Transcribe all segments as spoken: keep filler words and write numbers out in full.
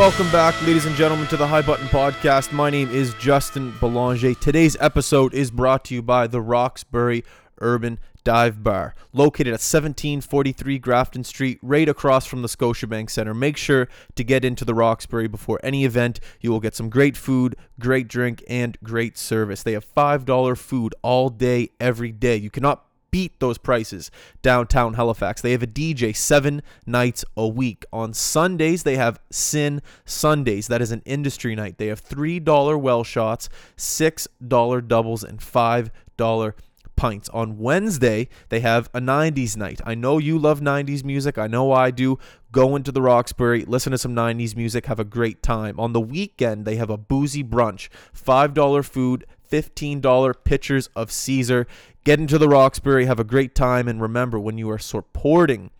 Welcome back, ladies and gentlemen, to the High Button Podcast. My name is Justin Belanger. Today's episode is brought to you by the Roxbury Urban Dive Bar, located at seventeen forty-three Grafton Street, right across from the Scotiabank Center. Make sure to get into the Roxbury before any event. You will get some great food, great drink, and great service. They have five dollars food all day, every day. You cannot beat those prices downtown Halifax. They have a D J seven nights a week. On Sundays, they have Sin Sundays. That is an industry night. They have three dollar well shots, six dollar doubles, and five dollar pints. On Wednesday, they have a nineties night. I know you love nineties music. I know I do. Go into the Roxbury, listen to some nineties music, have a great time. On the weekend, they have a boozy brunch, five dollar food, fifteen dollar pitchers of Caesar. Get into the Roxbury, have a great time, and remember, when you are supporting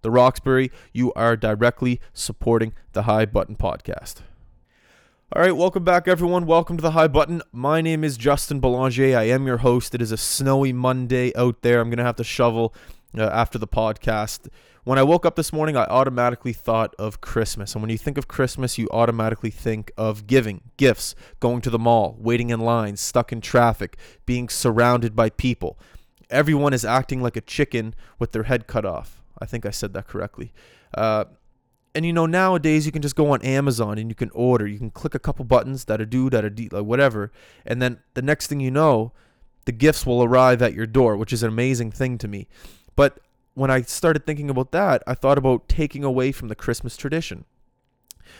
the Roxbury, you are directly supporting the High Button Podcast. All right, welcome back, everyone. Welcome to the High Button. My name is Justin Belanger. I am your host. It is a snowy Monday out there. I'm going to have to shovel uh, after the podcast. When I woke up this morning, I automatically thought of Christmas. And when you think of Christmas, you automatically think of giving, gifts, going to the mall, waiting in lines, stuck in traffic, being surrounded by people. Everyone is acting like a chicken with their head cut off. I think I said that correctly. Uh, and you know, nowadays you can just go on Amazon and you can order. You can click a couple buttons, that a do, that a de, like whatever. And then the next thing you know, the gifts will arrive at your door, which is an amazing thing to me. But when I started thinking about that, I thought about taking away from the Christmas tradition.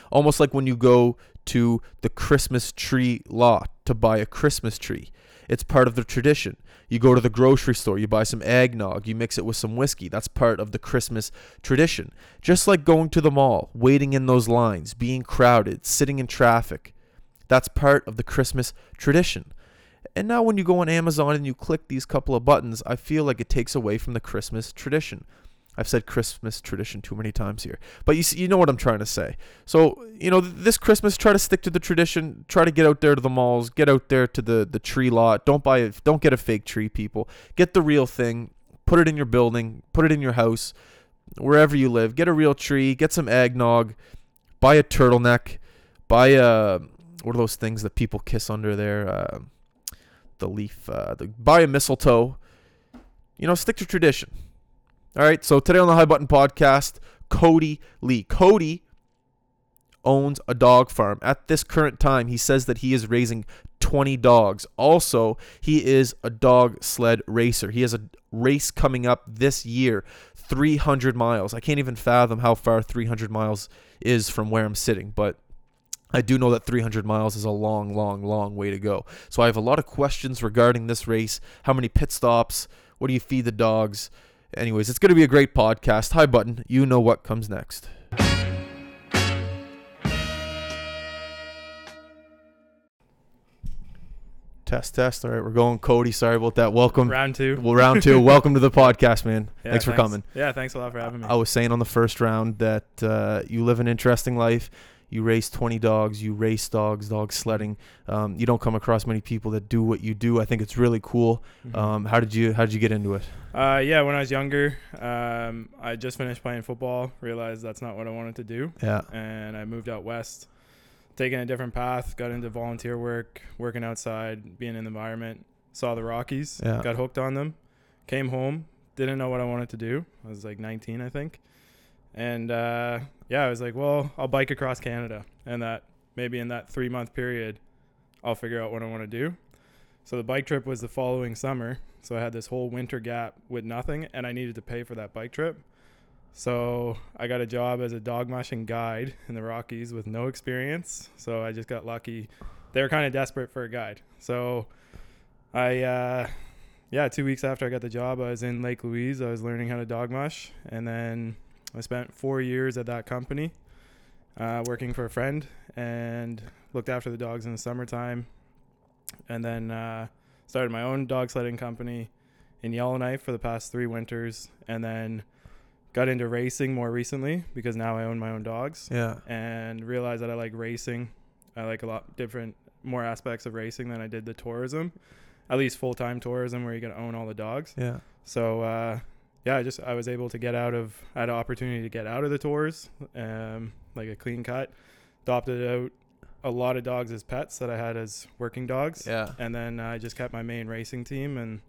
Almost like when you go to the Christmas tree lot to buy a Christmas tree. It's part of the tradition. You go to the grocery store, you buy some eggnog, you mix it with some whiskey. That's part of the Christmas tradition. Just like going to the mall, waiting in those lines, being crowded, sitting in traffic. That's part of the Christmas tradition. And now when you go on Amazon and you click these couple of buttons, I feel like it takes away from the Christmas tradition. I've said Christmas tradition too many times here. But you see, you know what I'm trying to say. So, you know, this Christmas, try to stick to the tradition. Try to get out there to the malls. Get out there to the, the tree lot. Don't buy a, don't get a fake tree, people. Get the real thing. Put it in your building. Put it in your house. Wherever you live. Get a real tree. Get some eggnog. Buy a turtleneck. Buy a... What are those things that people kiss under there? Uh, the leaf, uh, the, buy a mistletoe, you know, stick to tradition. All right, so today on the High Button Podcast, Coady Lee. Coady owns a dog farm. At this current time, he says that he is raising twenty dogs. Also, he is a dog sled racer. He has a race coming up this year, three hundred miles. I can't even fathom how far three hundred miles is from where I'm sitting, but I do know that three hundred miles is a long, long, long way to go. So I have a lot of questions regarding this race. How many pit stops? What do you feed the dogs? Anyways, it's going to be a great podcast. High Button, you know what comes next. Test, test. All right, we're going. Coady, sorry about that. Welcome. Round two. Well, round two. Welcome to the podcast, man. Yeah, thanks for thanks. coming. Yeah, thanks a lot for having me. I was saying on the first round that uh, you live an interesting life. You race twenty dogs, you race dogs, dog sledding. Um, you don't come across many people that do what you do. I think it's really cool. Mm-hmm. Um, how did you how did you get into it? Uh, yeah, when I was younger, um, I just finished playing football, realized that's not what I wanted to do. Yeah. And I moved out west, taking a different path, got into volunteer work, working outside, being in the environment, saw the Rockies, yeah. Got hooked on them, came home, didn't know what I wanted to do. I was like nineteen, I think. And uh, yeah, I was like, well, I'll bike across Canada, and that maybe in that three month period, I'll figure out what I want to do. So the bike trip was the following summer. So I had this whole winter gap with nothing, and I needed to pay for that bike trip. So I got a job as a dog mushing guide in the Rockies with no experience. So I just got lucky. They were kind of desperate for a guide. So I, uh, yeah, two weeks after I got the job, I was in Lake Louise. I was learning how to dog mush, and then I spent four years at that company uh, working for a friend and looked after the dogs in the summertime, and then uh, started my own dog sledding company in Yellowknife for the past three winters, and then got into racing more recently because now I own my own dogs. Yeah. And realized that I like racing. I like a lot different, more aspects of racing than I did the tourism, at least full-time tourism where you gotta own all the dogs. Yeah. So, uh, Yeah, I just I was able to get out of I had an opportunity to get out of the tours, um, like a clean cut, adopted out a lot of dogs as pets that I had as working dogs. Yeah. And then I just kept my main racing team, and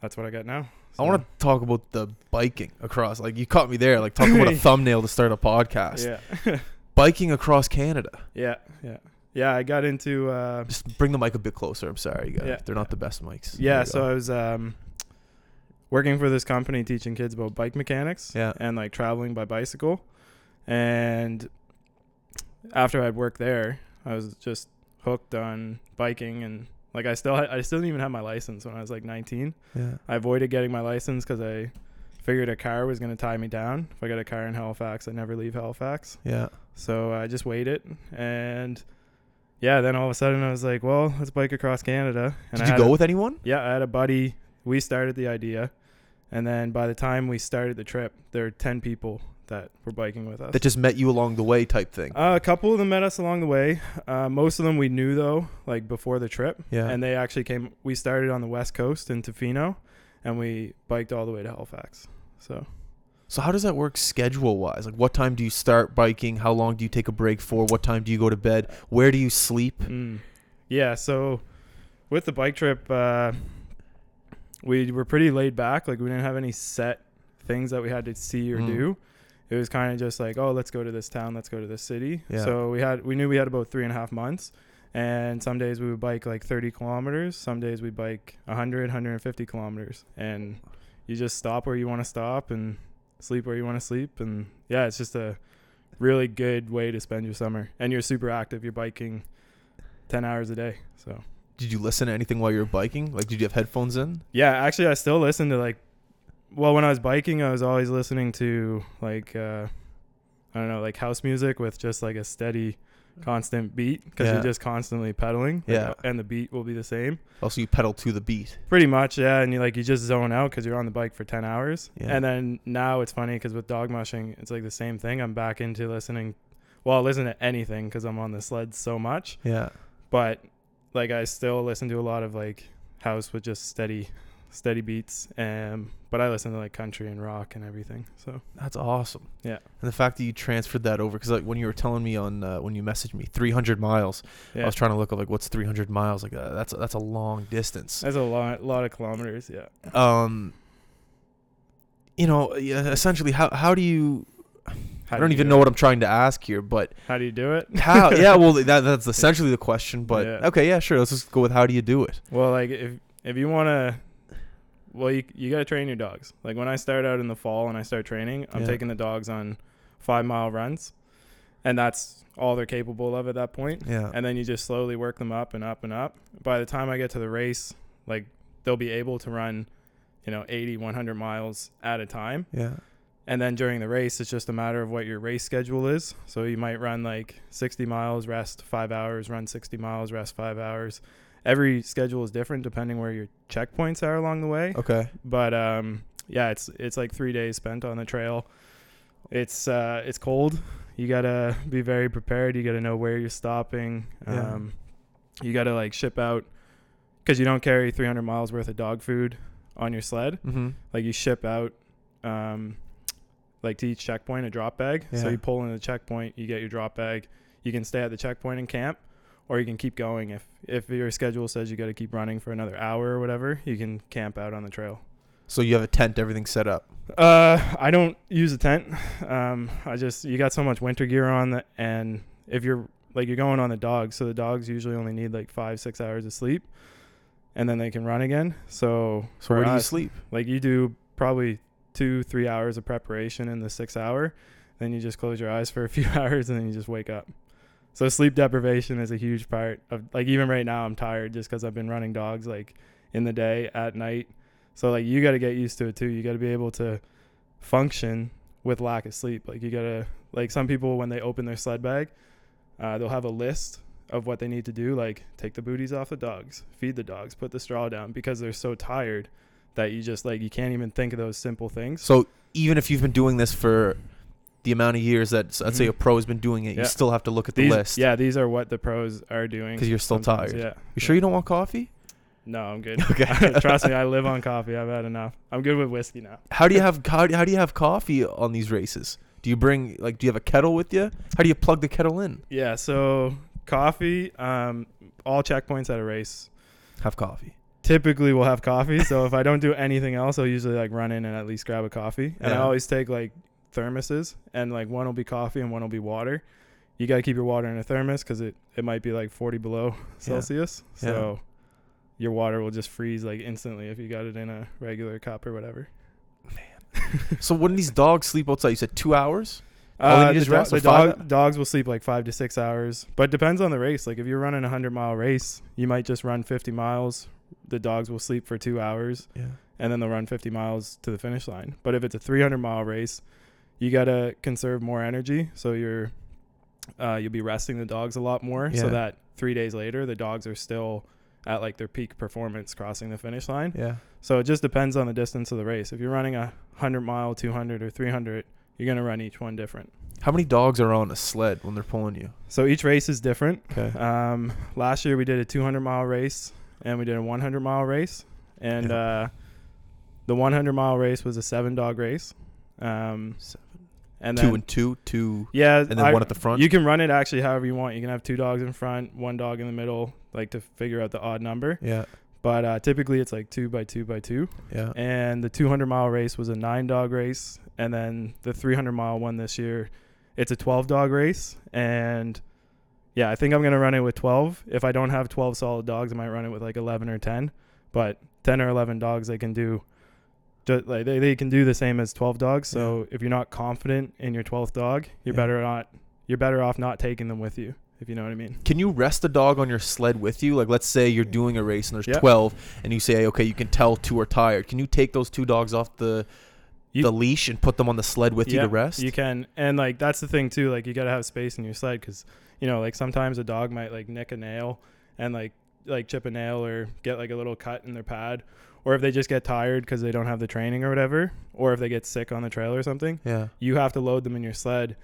that's what I got now. So. I want to talk about the biking across. Like, you caught me there. Like, talking about a thumbnail to start a podcast. Yeah. Biking across Canada. Yeah. Yeah. Yeah, I got into... Uh, Just bring the mic a bit closer. I'm sorry. You gotta, yeah. They're not the best mics. Yeah, so I was um, working for this company teaching kids about bike mechanics yeah. and, like, traveling by bicycle. And after I'd worked there, I was just hooked on biking, and like I still had, I still didn't even have my license when I was like nineteen. Yeah. I avoided getting my license because I figured a car was going to tie me down. If I got a car in Halifax, I never leave Halifax. Yeah. So I just waited, and yeah, then all of a sudden I was like, well, let's bike across Canada. And Did I you go a, with anyone? Yeah, I had a buddy. We started the idea, and then by the time we started the trip, there were ten people that were biking with us. That just met you along the way type thing? Uh, a couple of them met us along the way. Uh, most of them we knew, though, like before the trip. Yeah. And they actually came. We started on the West Coast in Tofino, and we biked all the way to Halifax. So so how does that work schedule-wise? Like, what time do you start biking? How long do you take a break for? What time do you go to bed? Where do you sleep? Mm. Yeah, so with the bike trip, uh, we were pretty laid back. Like, we didn't have any set things that we had to see or mm. do. It was kind of just like, oh, let's go to this town, let's go to this city. Yeah. So we had, we knew we had about three and a half months, and some days we would bike like thirty kilometers. Some days we bike one hundred, one hundred fifty kilometers, and you just stop where you want to stop and sleep where you want to sleep. And yeah, it's just a really good way to spend your summer. And you're super active. You're biking ten hours a day. So did you listen to anything while you were biking? Like, did you have headphones in? Yeah, actually, I still listen to like. Well, when I was biking, I was always listening to, like, uh, I don't know, like house music with just like a steady, constant beat, because yeah. you're just constantly pedaling. Like, yeah. And the beat will be the same. Also, you pedal to the beat. Pretty much, yeah. And you like you just zone out because you're on the bike for ten hours. Yeah. And then now it's funny because with dog mushing, it's like the same thing. I'm back into listening. Well, I listen to anything because I'm on the sleds so much. Yeah. But like I still listen to a lot of like house with just steady steady beats, and but I listen to like country and rock and everything. So that's awesome. Yeah. And the fact that you transferred that over, because like when you were telling me on uh, when you messaged me three hundred miles, yeah. I was trying to look up like what's three hundred miles. Like uh, that's that's a long distance. That's a lot lot of kilometers. Yeah. Um you know, essentially, how how do you How I don't do even know it? What I'm trying to ask here, but how do you do it? How? Yeah, well, that, that's essentially the question. But yeah. okay, yeah, sure. Let's just go with how do you do it. Well, like if if you want to, well, you you got to train your dogs. Like when I start out in the fall and I start training, I'm yeah. taking the dogs on five mile runs, and that's all they're capable of at that point. Yeah. And then you just slowly work them up and up and up. By the time I get to the race, like they'll be able to run, you know, eighty, one hundred miles at a time. Yeah. And then during the race, it's just a matter of what your race schedule is. So you might run like sixty miles, rest five hours, run sixty miles, rest five hours. Every schedule is different depending where your checkpoints are along the way. Okay. But um, yeah, it's it's like three days spent on the trail. It's uh, it's cold. You gotta be very prepared. You gotta know where you're stopping. Yeah. Um, you gotta like ship out, because you don't carry three hundred miles worth of dog food on your sled. Mm-hmm. Like you ship out um, like to each checkpoint a drop bag. Yeah. So you pull in the checkpoint, you get your drop bag. You can stay at the checkpoint and camp, or you can keep going. If if your schedule says you got to keep running for another hour or whatever, you can camp out on the trail. So you have a tent, everything set up? Uh, I don't use a tent. Um, I just, you got so much winter gear on that, and if you're, like you're going on the dogs, so the dogs usually only need like five, six hours of sleep, and then they can run again. So, so where do you sleep? Like you do probably two, three hours of preparation in the six hour, then you just close your eyes for a few hours and then you just wake up. So sleep deprivation is a huge part of, like, even right now I'm tired just because I've been running dogs like in the day, at night. So like you got to get used to it too. You got to be able to function with lack of sleep. Like you got to, like some people when they open their sled bag, uh, they'll have a list of what they need to do. Like take the booties off the dogs, feed the dogs, put the straw down, because they're so tired that you just like, you can't even think of those simple things. So even if you've been doing this for the amount of years that I'd say a pro has been doing it, yeah. you still have to look at the these, list. Yeah, these are what the pros are doing. Because you're still tired. Yeah. You yeah. sure you don't want coffee? No, I'm good. Okay. Trust me, I live on coffee. I've had enough. I'm good with whiskey now. How do you have how do you have coffee on these races? Do you bring, like, do you have a kettle with you? How do you plug the kettle in? Yeah, so coffee, um, all checkpoints at a race have coffee. Typically we'll have coffee. So if I don't do anything else, I'll usually like run in and at least grab a coffee. And yeah. I always take like thermoses, and like one will be coffee and one will be water. You got to keep your water in a thermos because it, it might be like forty below Celsius. Yeah. So yeah. your water will just freeze like instantly if you got it in a regular cup or whatever. Man. So when these dogs sleep outside, you said two hours? Uh, the do- the dog, dogs will sleep like five to six hours, but depends on the race. Like if you're running a hundred mile race, you might just run fifty miles. The dogs will sleep for two hours yeah. and then they'll run fifty miles to the finish line. But if it's a three hundred mile race, you got to conserve more energy. So you're, uh, you'll be resting the dogs a lot more yeah. so that three days later, the dogs are still at like their peak performance crossing the finish line. Yeah. So it just depends on the distance of the race. If you're running a hundred mile, two hundred or three hundred, you're going to run each one different. How many dogs are on a sled when they're pulling you? So each race is different. Okay. Um, last year we did a two hundred mile race and we did a one hundred mile race. And yeah. uh, the one hundred mile race was a seven dog race. Um, seven. And two then, and two, two. Yeah. And then I, one at the front. You can run it actually however you want. You can have two dogs in front, one dog in the middle, like to figure out the odd number. Yeah. But uh, typically it's like two by two by two. Yeah. And the two hundred mile race was a nine dog race. And then the three hundred mile one this year, it's a twelve dog race. And yeah, I think I'm going to run it with twelve. If I don't have twelve solid dogs, I might run it with like eleven or ten. But ten or eleven dogs, they can do just like they, they can do the same as twelve dogs. So yeah. if you're not confident in your twelfth dog, you're yeah. better not you're better off not taking them with you, if you know what I mean. Can you rest a dog on your sled with you? Like let's say you're doing a race and there's yep. twelve and you say, okay, you can tell two are tired. Can you take those two dogs off the You, the leash and put them on the sled with yeah, you to rest? You can. And like that's the thing too, like you got to have space in your sled because you know like sometimes a dog might like nick a nail and like like chip a nail or get like a little cut in their pad, or if they just get tired because they don't have the training or whatever, or if they get sick on the trail or something, yeah you have to load them in your sled,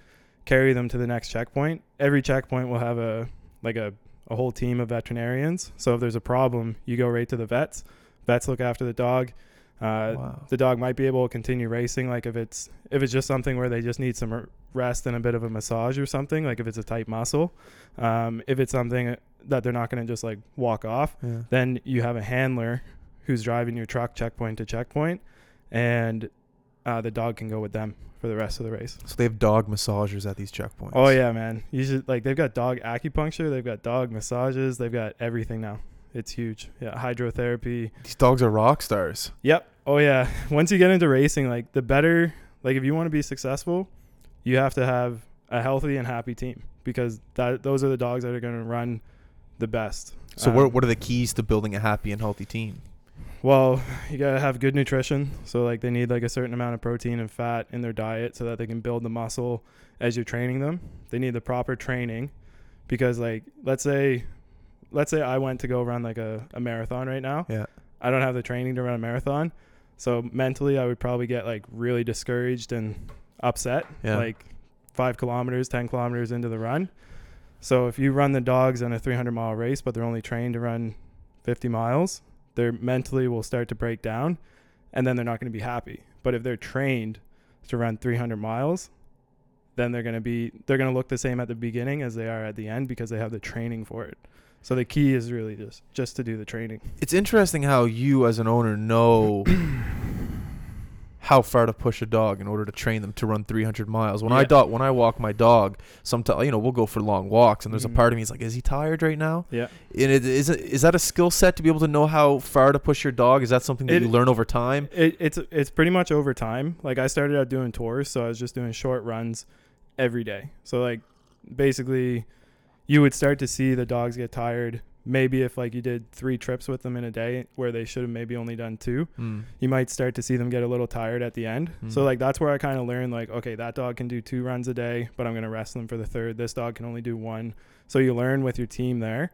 carry them to the next checkpoint. Every checkpoint will have a like a, a whole team of veterinarians, so if there's a problem you go right to the vets. Vets look after the dog. Uh, wow. The dog might be able to continue racing. Like if it's, if it's just something where they just need some rest and a bit of a massage or something, like if it's a tight muscle, um, if it's something that they're not going to just like walk off, yeah. then you have a handler who's driving your truck checkpoint to checkpoint, and, uh, the dog can go with them for the rest of the race. So they have dog massagers at these checkpoints. Oh yeah, man. You should, like, they've got dog acupuncture. They've got dog massages. They've got everything now. It's huge. Yeah. Hydrotherapy. These dogs are rock stars. Yep. Oh yeah. Once you get into racing, like the better, like if you want to be successful, you have to have a healthy and happy team, because that those are the dogs that are going to run the best. So um, what what are the keys to building a happy and healthy team? Well, you got to have good nutrition. So like they need like a certain amount of protein and fat in their diet so that they can build the muscle as you're training them. They need the proper training, because like, let's say, let's say I went to go run like a, a marathon right now. Yeah. I don't have the training to run a marathon. So mentally I would probably get like really discouraged and upset, yeah. like five kilometers, ten kilometers into the run. So if you run the dogs in a three hundred mile race, but they're only trained to run fifty miles, they're mentally will start to break down, and then they're not going to be happy. But if they're trained to run three hundred miles, then they're going to be, they're going to look the same at the beginning as they are at the end, because they have the training for it. So the key is really just, just to do the training. It's interesting how you as an owner know how far to push a dog in order to train them to run three hundred miles. When yeah. I dog, when I walk my dog, sometimes, you know, we'll go for long walks, and there's mm. a part of me is like, is he tired right now? Yeah. And it, is it, is that a skill set to be able to know how far to push your dog? Is that something that it, you learn over time? It, it's it's pretty much over time. Like I started out doing tours, so I was just doing short runs every day. So like basically, you would start to see the dogs get tired. Maybe if like you did three trips with them in a day where they should have maybe only done two, mm. you might start to see them get a little tired at the end. Mm. So like that's where I kind of learned like, okay, that dog can do two runs a day, but I'm going to rest them for the third. This dog can only do one. So you learn with your team there.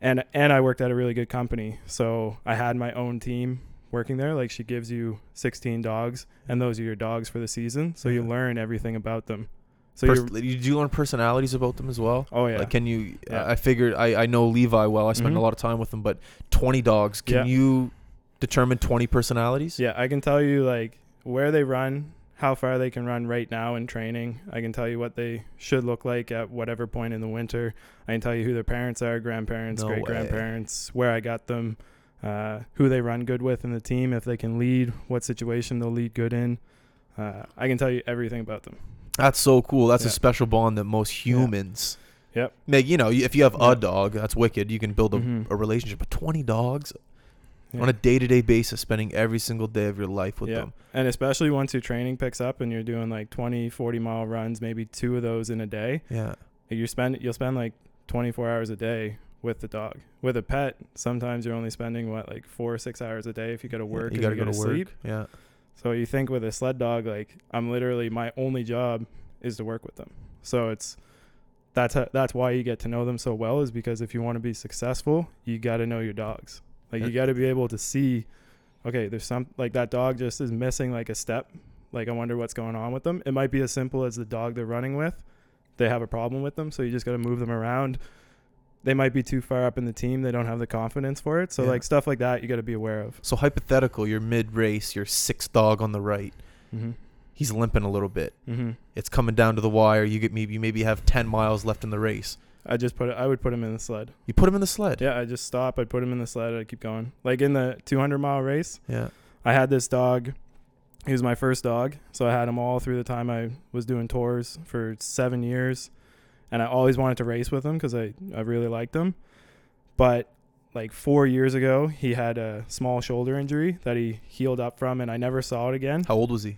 And, and I worked at a really good company. So I had my own team working there. Like she gives you sixteen dogs, and those are your dogs for the season. So yeah. you learn everything about them. So Pers- you do learn personalities about them as well. Oh yeah. Like can you? Yeah. Uh, I figured I, I know Levi well. I spent mm-hmm. a lot of time with him. But twenty dogs, can yeah. you determine twenty personalities? Yeah, I can tell you like where they run, how far they can run right now in training. I can tell you what they should look like at whatever point in the winter. I can tell you who their parents are, grandparents, no great-grandparents, way. Where I got them, uh, who they run good with in the team, if they can lead, what situation they'll lead good in. Uh, I can tell you everything about them. That's so cool. That's yeah. a special bond that most humans... Yeah. Yep. Meg, you know, if you have yep. a dog, that's wicked. You can build a, mm-hmm. a relationship. But twenty dogs yeah. on a day-to-day basis, spending every single day of your life with yep. them. And especially once your training picks up and you're doing like twenty, forty-mile runs, maybe two of those in a day. Yeah. You spend, you'll spend like twenty-four hours a day with the dog. With a pet, sometimes you're only spending, what, like four or six hours a day if you got to work yeah, you and you got to sleep. Yeah. So you think with a sled dog, like, I'm literally, my only job is to work with them. So it's... That's how, that's why you get to know them so well, is because if you want to be successful, you got to know your dogs. Like, you got to be able to see, okay, there's some, like, that dog just is missing like a step. Like, I wonder what's going on with them. It might be as simple as the dog they're running with. They have a problem with them, so you just got to move them around. They might be too far up in the team. They don't have the confidence for it. So, yeah. like, stuff like that you got to be aware of. So, hypothetical, you're mid-race, your sixth dog on the right. Mm-hmm. He's limping a little bit. Mm-hmm. It's coming down to the wire. You get maybe you maybe have ten miles left in the race. I just put it, I would put him in the sled. You put him in the sled. Yeah, I just stop. I put him in the sled. I keep going. Like in the two hundred mile race. Yeah. I had this dog. He was my first dog, so I had him all through the time I was doing tours for seven years, and I always wanted to race with him because I I really liked him, but. Like four years ago, he had a small shoulder injury that he healed up from, and I never saw it again. How old was he?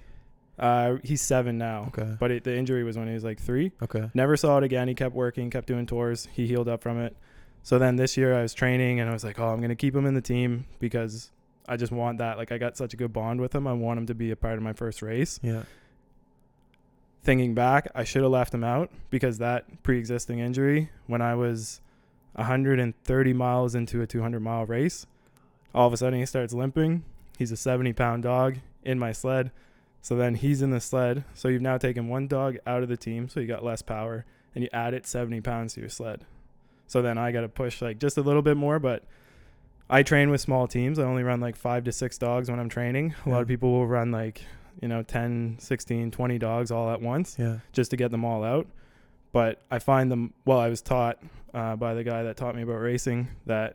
Uh, he's seven now. Okay. But it, the injury was when he was like three. Okay. Never saw it again. He kept working, kept doing tours. He healed up from it. So then this year I was training and I was like, oh, I'm going to keep him in the team because I just want that. Like, I got such a good bond with him. I want him to be a part of my first race. Yeah. Thinking back, I should have left him out because that pre-existing injury, when I was one hundred thirty miles into a two hundred mile race, all of a sudden he starts limping. He's a seventy pound dog in my sled. So then he's in the sled. So you've now taken one dog out of the team. So you got less power and you add it seventy pounds to your sled. So then I got to push like just a little bit more, but I train with small teams. I only run like five to six dogs when I'm training. A yeah. lot of people will run like, you know, ten, sixteen, twenty dogs all at once yeah. just to get them all out. But I find them, well, I was taught uh, by the guy that taught me about racing that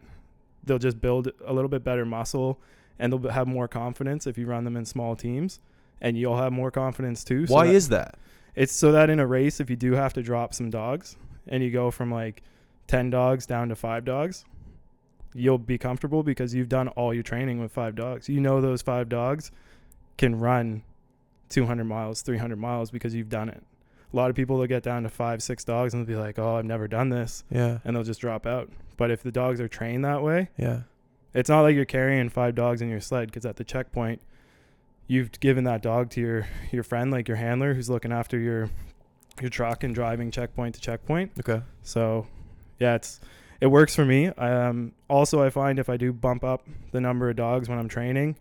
they'll just build a little bit better muscle and they'll have more confidence if you run them in small teams. And you'll have more confidence too. So why that, is that? It's so that in a race, if you do have to drop some dogs and you go from like ten dogs down to five dogs, you'll be comfortable because you've done all your training with five dogs. You know those five dogs can run two hundred miles, three hundred miles because you've done it. A lot of people will get down to five, six dogs and they'll be like, oh, I've never done this. Yeah. And they'll just drop out. But if the dogs are trained that way, yeah, it's not like you're carrying five dogs in your sled because at the checkpoint, you've given that dog to your, your friend, like your handler, who's looking after your your truck and driving checkpoint to checkpoint. Okay. So, yeah, it's it works for me. Um, also, I find if I do bump up the number of dogs when I'm training,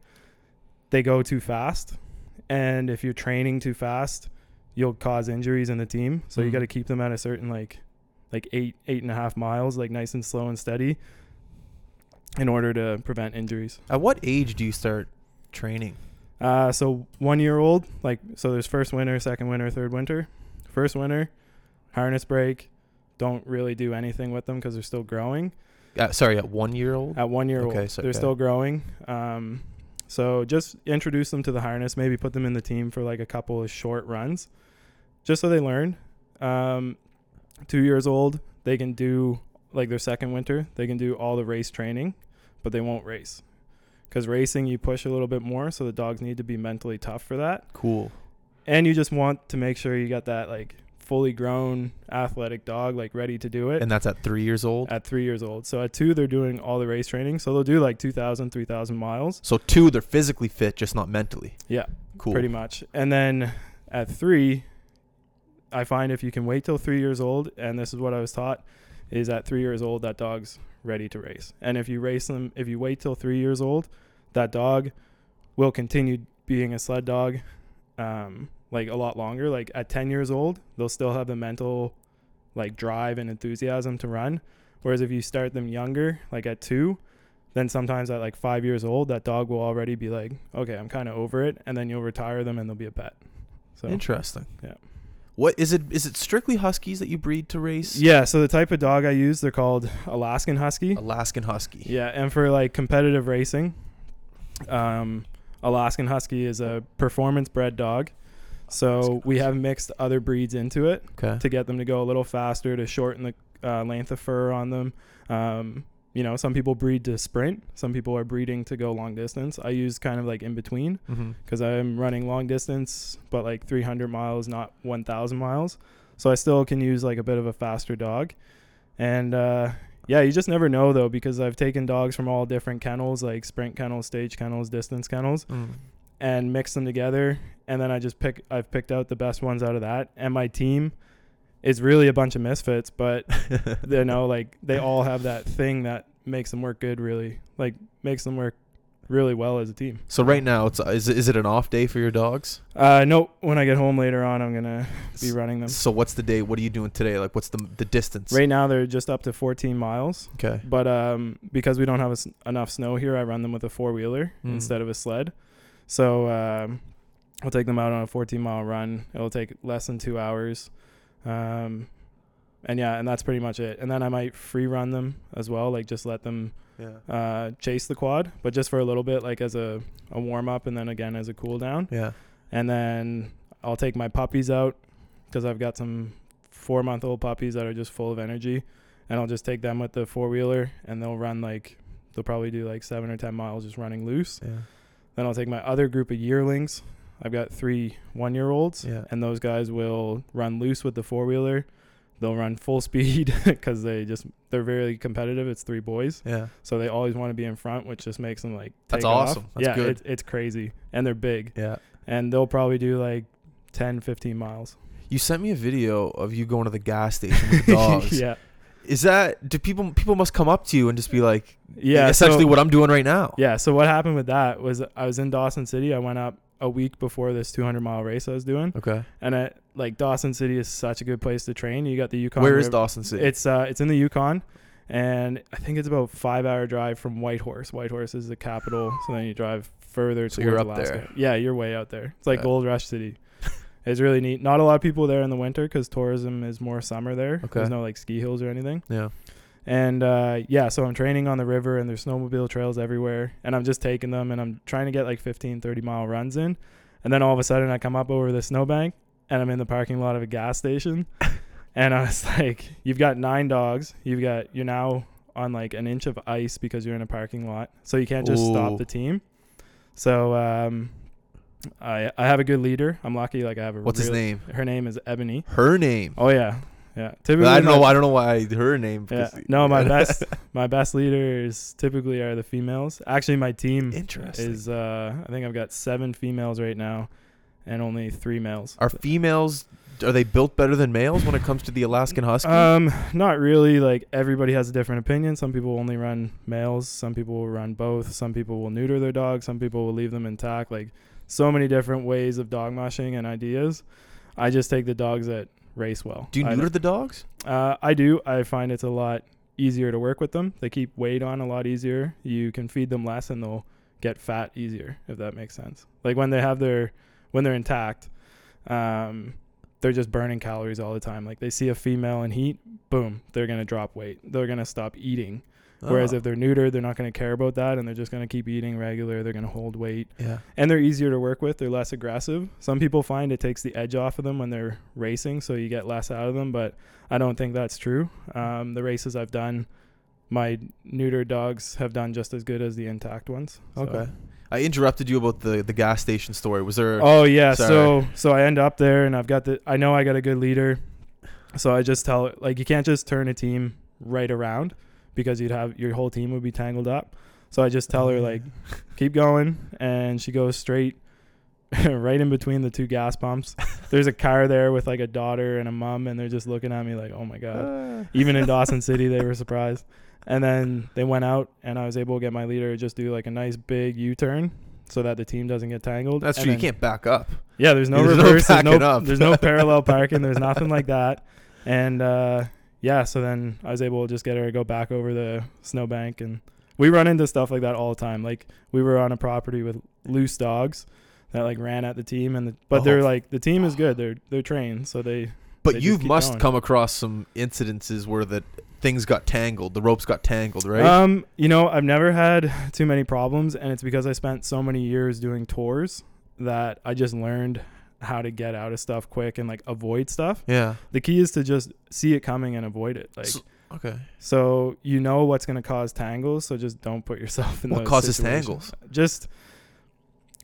they go too fast. And if you're training too fast, you'll cause injuries in the team. So mm-hmm. you got to keep them at a certain, like, like eight, eight and a half miles, like nice and slow and steady in order to prevent injuries. At what age do you start training? Uh, so one year old, like, so there's first winter, second winter, third winter, first winter, harness break. Don't really do anything with them cause they're still growing. Uh, sorry. At one year old, at one year okay, old, so, they're okay. still growing. Um, so just introduce them to the harness, maybe put them in the team for like a couple of short runs just so they learn. Um, two years old, they can do like their second winter. They can do all the race training, but they won't race. Because racing, you push a little bit more, so the dogs need to be mentally tough for that. Cool. And you just want to make sure you got that, like, fully grown, athletic dog, like, ready to do it. And that's at three years old? At three years old. So at two, they're doing all the race training. So they'll do, like, two thousand, three thousand miles. So two, they're physically fit, just not mentally. Yeah. Cool. Pretty much. And then at three, I find if you can wait till three years old, and this is what I was taught, is at three years old, that dog's ready to race. And if you race them, if you wait till three years old, that dog will continue being a sled dog, um, like a lot longer. Like at ten years old, they'll still have the mental like drive and enthusiasm to run. Whereas if you start them younger, like at two, then sometimes at like five years old, that dog will already be like, okay, I'm kind of over it. And then you'll retire them and they'll be a pet. So, interesting. Yeah. What is it? Is it strictly Huskies that you breed to race? Yeah. So the type of dog I use, they're called Alaskan Husky. Alaskan Husky. Yeah. And for like competitive racing, um, Alaskan Husky is a performance bred dog. So we have mixed other breeds into it okay. to get them to go a little faster, to shorten the uh, length of fur on them. Um, you know, some people breed to sprint. Some people are breeding to go long distance. I use kind of like in between because mm-hmm. I'm running long distance, but like three hundred miles, not one thousand miles. So I still can use like a bit of a faster dog. And uh, yeah, you just never know though, because I've taken dogs from all different kennels, like sprint kennels, stage kennels, distance kennels, mm. and mixed them together. And then I just pick, I've picked out the best ones out of that. And my team, it's really a bunch of misfits, but you know, like they all have that thing that makes them work good. Really, like makes them work really well as a team. So right now, it's is is it an off day for your dogs? Uh, no. When I get home later on, I'm gonna be running them. So what's the day? What are you doing today? Like, what's the the distance? Right now, they're just up to fourteen miles. Okay. But um, because we don't have a, enough snow here, I run them with a four wheeler mm. instead of a sled. So um, I'll take them out on a fourteen mile run. It'll take less than two hours. Um, and yeah, and that's pretty much it. And then I might free run them as well. Like just let them, yeah. uh, chase the quad, but just for a little bit, like as a, a warm up and then again, as a cool down. Yeah. And then I'll take my puppies out cause I've got some four month old puppies that are just full of energy and I'll just take them with the four wheeler and they'll run like, they'll probably do like seven or ten miles just running loose. Yeah. Then I'll take my other group of yearlings. I've got three one-year-olds, yeah. and those guys will run loose with the four-wheeler. They'll run full speed because they just, they're very competitive. It's three boys. Yeah. So they always want to be in front, which just makes them, like, take That's awesome. Off. That's yeah, good. It, it's crazy. And they're big. Yeah. And they'll probably do, like, ten, fifteen miles. You sent me a video of you going to the gas station with the dogs. Yeah. Is that, do people, people must come up to you and just be like, yeah, essentially so, what I'm doing right now. Yeah. So what happened with that was I was in Dawson City. I went up a week before this two hundred mile race I was doing. Okay. And I, like Dawson City is such a good place to train. You got the Yukon. Where River. Is Dawson City? It's uh, it's in the Yukon, and I think it's about five hour drive from Whitehorse. Whitehorse is the capital, so then you drive further so towards you're up Alaska. There. Yeah, you're way out there. It's like okay. Gold Rush City. It's really neat. Not a lot of people there in the winter because tourism is more summer there. Okay. There's no like ski hills or anything. Yeah. And uh, yeah, so I'm training on the river and there's snowmobile trails everywhere and I'm just taking them and I'm trying to get like fifteen, thirty mile runs in. And then all of a sudden I come up over the snowbank and I'm in the parking lot of a gas station and I was like, you've got nine dogs. You've got, you're now on like an inch of ice because you're in a parking lot. So you can't just Ooh. Stop the team. So um, I I have a good leader. I'm lucky. Like I have a What's real, his name? Her name is Ebony. Her name. Oh yeah. Yeah, typically I don't know. I don't know why her name. Yeah. No, my best, my best leaders typically are the females. Actually, my team is. Uh, I think I've got seven females right now, and only three males. Are females? Are they built better than males when it comes to the Alaskan Husky? Um, not really. Like everybody has a different opinion. Some people only run males. Some people will run both. Some people will neuter their dogs. Some people will leave them intact. Like so many different ways of dog mushing and ideas. I just take the dogs that. Race well. Do you neuter the dogs? Uh, I do. I find it's a lot easier to work with them. They keep weight on a lot easier. You can feed them less and they'll get fat easier, if that makes sense. Like when they have their, when they're intact, um, they're just burning calories all the time. Like they see a female in heat, boom, they're going to drop weight. They're going to stop eating. Uh-huh. Whereas if they're neutered, they're not going to care about that and they're just going to keep eating regular. They're going to hold weight. Yeah. And they're easier to work with. They're less aggressive. Some people find it takes the edge off of them when they're racing, so you get less out of them, but I don't think that's true. Um, the races I've done, my neutered dogs have done just as good as the intact ones. So. Okay. I interrupted you about the, the gas station story. Was there... Oh, yeah. Sorry. So so I end up there and I've got the... I know I got a good leader, so I just tell... Like, you can't just turn a team right around. Because you'd have your whole team would be tangled up. So I just tell her, like, keep going. And she goes straight right in between the two gas pumps. There's a car there with like a daughter and a mom. And they're just looking at me like, oh my God. Even in Dawson City, they were surprised. And then they went out and I was able to get my leader to just do like a nice big U-turn so that the team doesn't get tangled. That's and true. Then, you can't back up. Yeah. There's no there's reverse. No there's, no, up. There's no parallel parking. There's nothing like that. And, uh, yeah, so then I was able to just get her to go back over the snowbank, and we run into stuff like that all the time. Like, we were on a property with loose dogs, that like ran at the team, and the, but oh. they're like the team is good. They're they're trained, so they. But they you must going. come across some incidences where the things got tangled, the ropes got tangled, right? Um, you know, I've never had too many problems, and it's because I spent so many years doing tours that I just learned how to get out of stuff quick and like avoid stuff. Yeah. The key is to just see it coming and avoid it. Like, so, okay. So you know what's going to cause tangles, so just don't put yourself in what those situations. What causes tangles? Just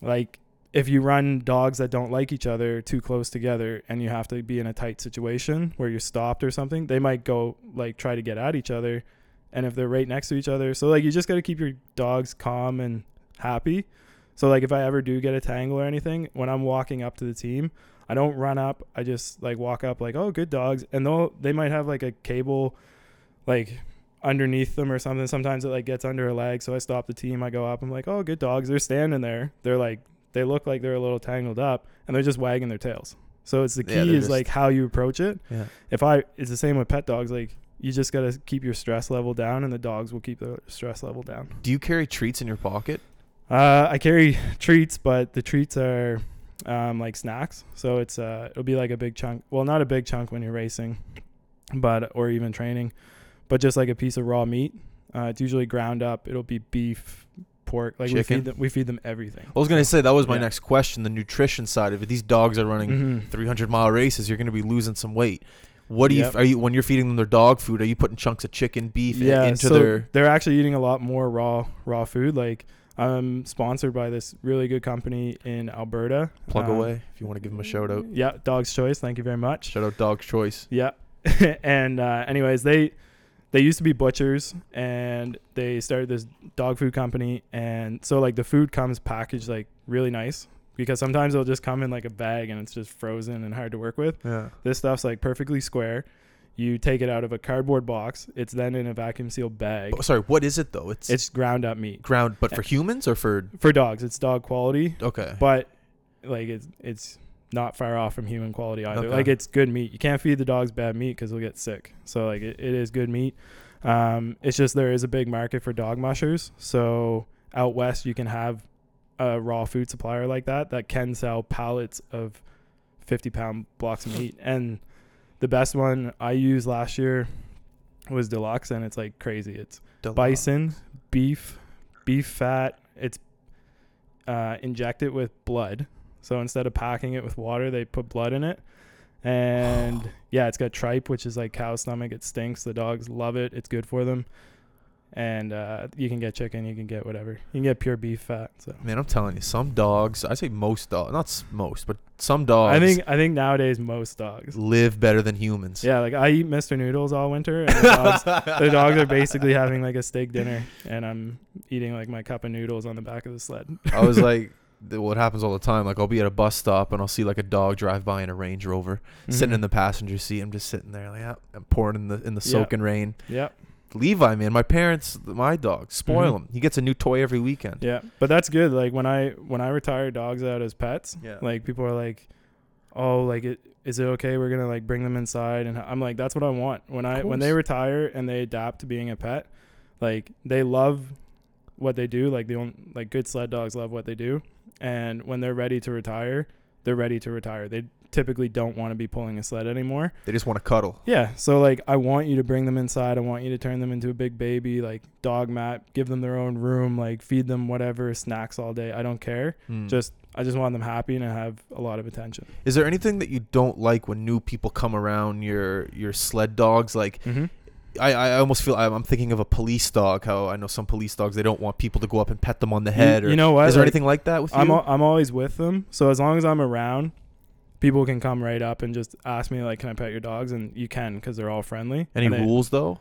like if you run dogs that don't like each other too close together and you have to be in a tight situation where you're stopped or something, they might go like try to get at each other. And if they're right next to each other, so like you just got to keep your dogs calm and happy. So, like, if I ever do get a tangle or anything, when I'm walking up to the team, I don't run up. I just, like, walk up, like, oh, good dogs. And they'll, they might have, like, a cable, like, underneath them or something. Sometimes it, like, gets under a leg. So I stop the team. I go up. I'm like, oh, good dogs. They're standing there. They're, like, they look like they're a little tangled up. And they're just wagging their tails. So it's the key yeah, is, just, like, how you approach it. Yeah. If I – it's the same with pet dogs, like – you just got to keep your stress level down, and the dogs will keep their stress level down. Do you carry treats in your pocket? Uh, I carry treats, but the treats are um, like snacks. So it's uh, it'll be like a big chunk. Well, not a big chunk when you're racing, but or even training, but just like a piece of raw meat. Uh, it's usually ground up. It'll be beef, pork. Like we feed, them, we feed them everything. I was going to say that was my yeah. next question, the nutrition side of it. These dogs are running mm-hmm. three hundred mile races. You're going to be losing some weight. What do you yep. are you when you're feeding them their dog food? Are you putting chunks of chicken, beef yeah, in, into so their? They're actually eating a lot more raw raw food. Like I'm sponsored by this really good company in Alberta. Plug um, away if you want to give them a shout out. Yeah, Dog's Choice. Thank you very much. Shout out Dog's Choice. Yeah, and uh, anyways, they they used to be butchers, and they started this dog food company, and so like the food comes packaged like really nice. Because sometimes it'll just come in like a bag and it's just frozen and hard to work with. Yeah. This stuff's like perfectly square. You take it out of a cardboard box. It's then in a vacuum sealed bag. Oh, sorry, what is it though? It's it's ground up meat. Ground, but yeah. for humans or for for dogs? It's dog quality. Okay. But like it's it's not far off from human quality either. Okay. Like it's good meat. You can't feed the dogs bad meat because they'll get sick. So like it, it is good meat. Um, it's just there is a big market for dog mushers. So out west you can have a raw food supplier like that that can sell pallets of fifty pound blocks of meat, and the best one I used last year was Deluxe, and it's like crazy. It's Deluxe. Bison, beef, beef fat. It's uh injected with blood, so instead of packing it with water they put blood in it, and oh. yeah, it's got tripe, which is like cow stomach. It stinks. The dogs love it. It's good for them. And uh, you can get chicken, you can get whatever. You can get pure beef fat. So man, I'm telling you, some dogs, I say most dogs, not most, but some dogs. I think I think nowadays most dogs live better than humans. Yeah, like I eat Mister Noodles all winter, and the dogs, the dogs are basically having like a steak dinner, and I'm eating like my cup of noodles on the back of the sled. I was like, well, it happens all the time. Like I'll be at a bus stop and I'll see like a dog drive by in a Range Rover, mm-hmm. sitting in the passenger seat. I'm just sitting there like, yeah, I'm pouring in the in the soaking yep. rain. Yep. Levi, man, my parents, my dog, spoil mm-hmm. him. He gets a new toy every weekend. Yeah, but that's good. Like when I when I retire dogs out as pets, yeah. like people are like, oh, like it, is it okay? We're gonna like bring them inside, and I'm like, that's what I want. When I when they retire and they adapt to being a pet, like they love what they do. Like they don't, like good sled dogs love what they do, and when they're ready to retire, they're ready to retire. They typically don't want to be pulling a sled anymore. They just want to cuddle. Yeah. So like I want you to bring them inside. I want you to turn them into a big baby, like dog mat, give them their own room, like feed them whatever, snacks all day. I don't care. Mm. Just I just want them happy and I have a lot of attention. Is there anything that you don't like when new people come around your your sled dogs? Like mm-hmm. I, I almost feel I'm thinking of a police dog, how I know some police dogs, they don't want people to go up and pet them on the head. Or, you know what? Is there like, anything like that with you? I'm, al- I'm always with them. So as long as I'm around, people can come right up and just ask me, like, can I pet your dogs? And you can because they're all friendly. Any they, rules, though?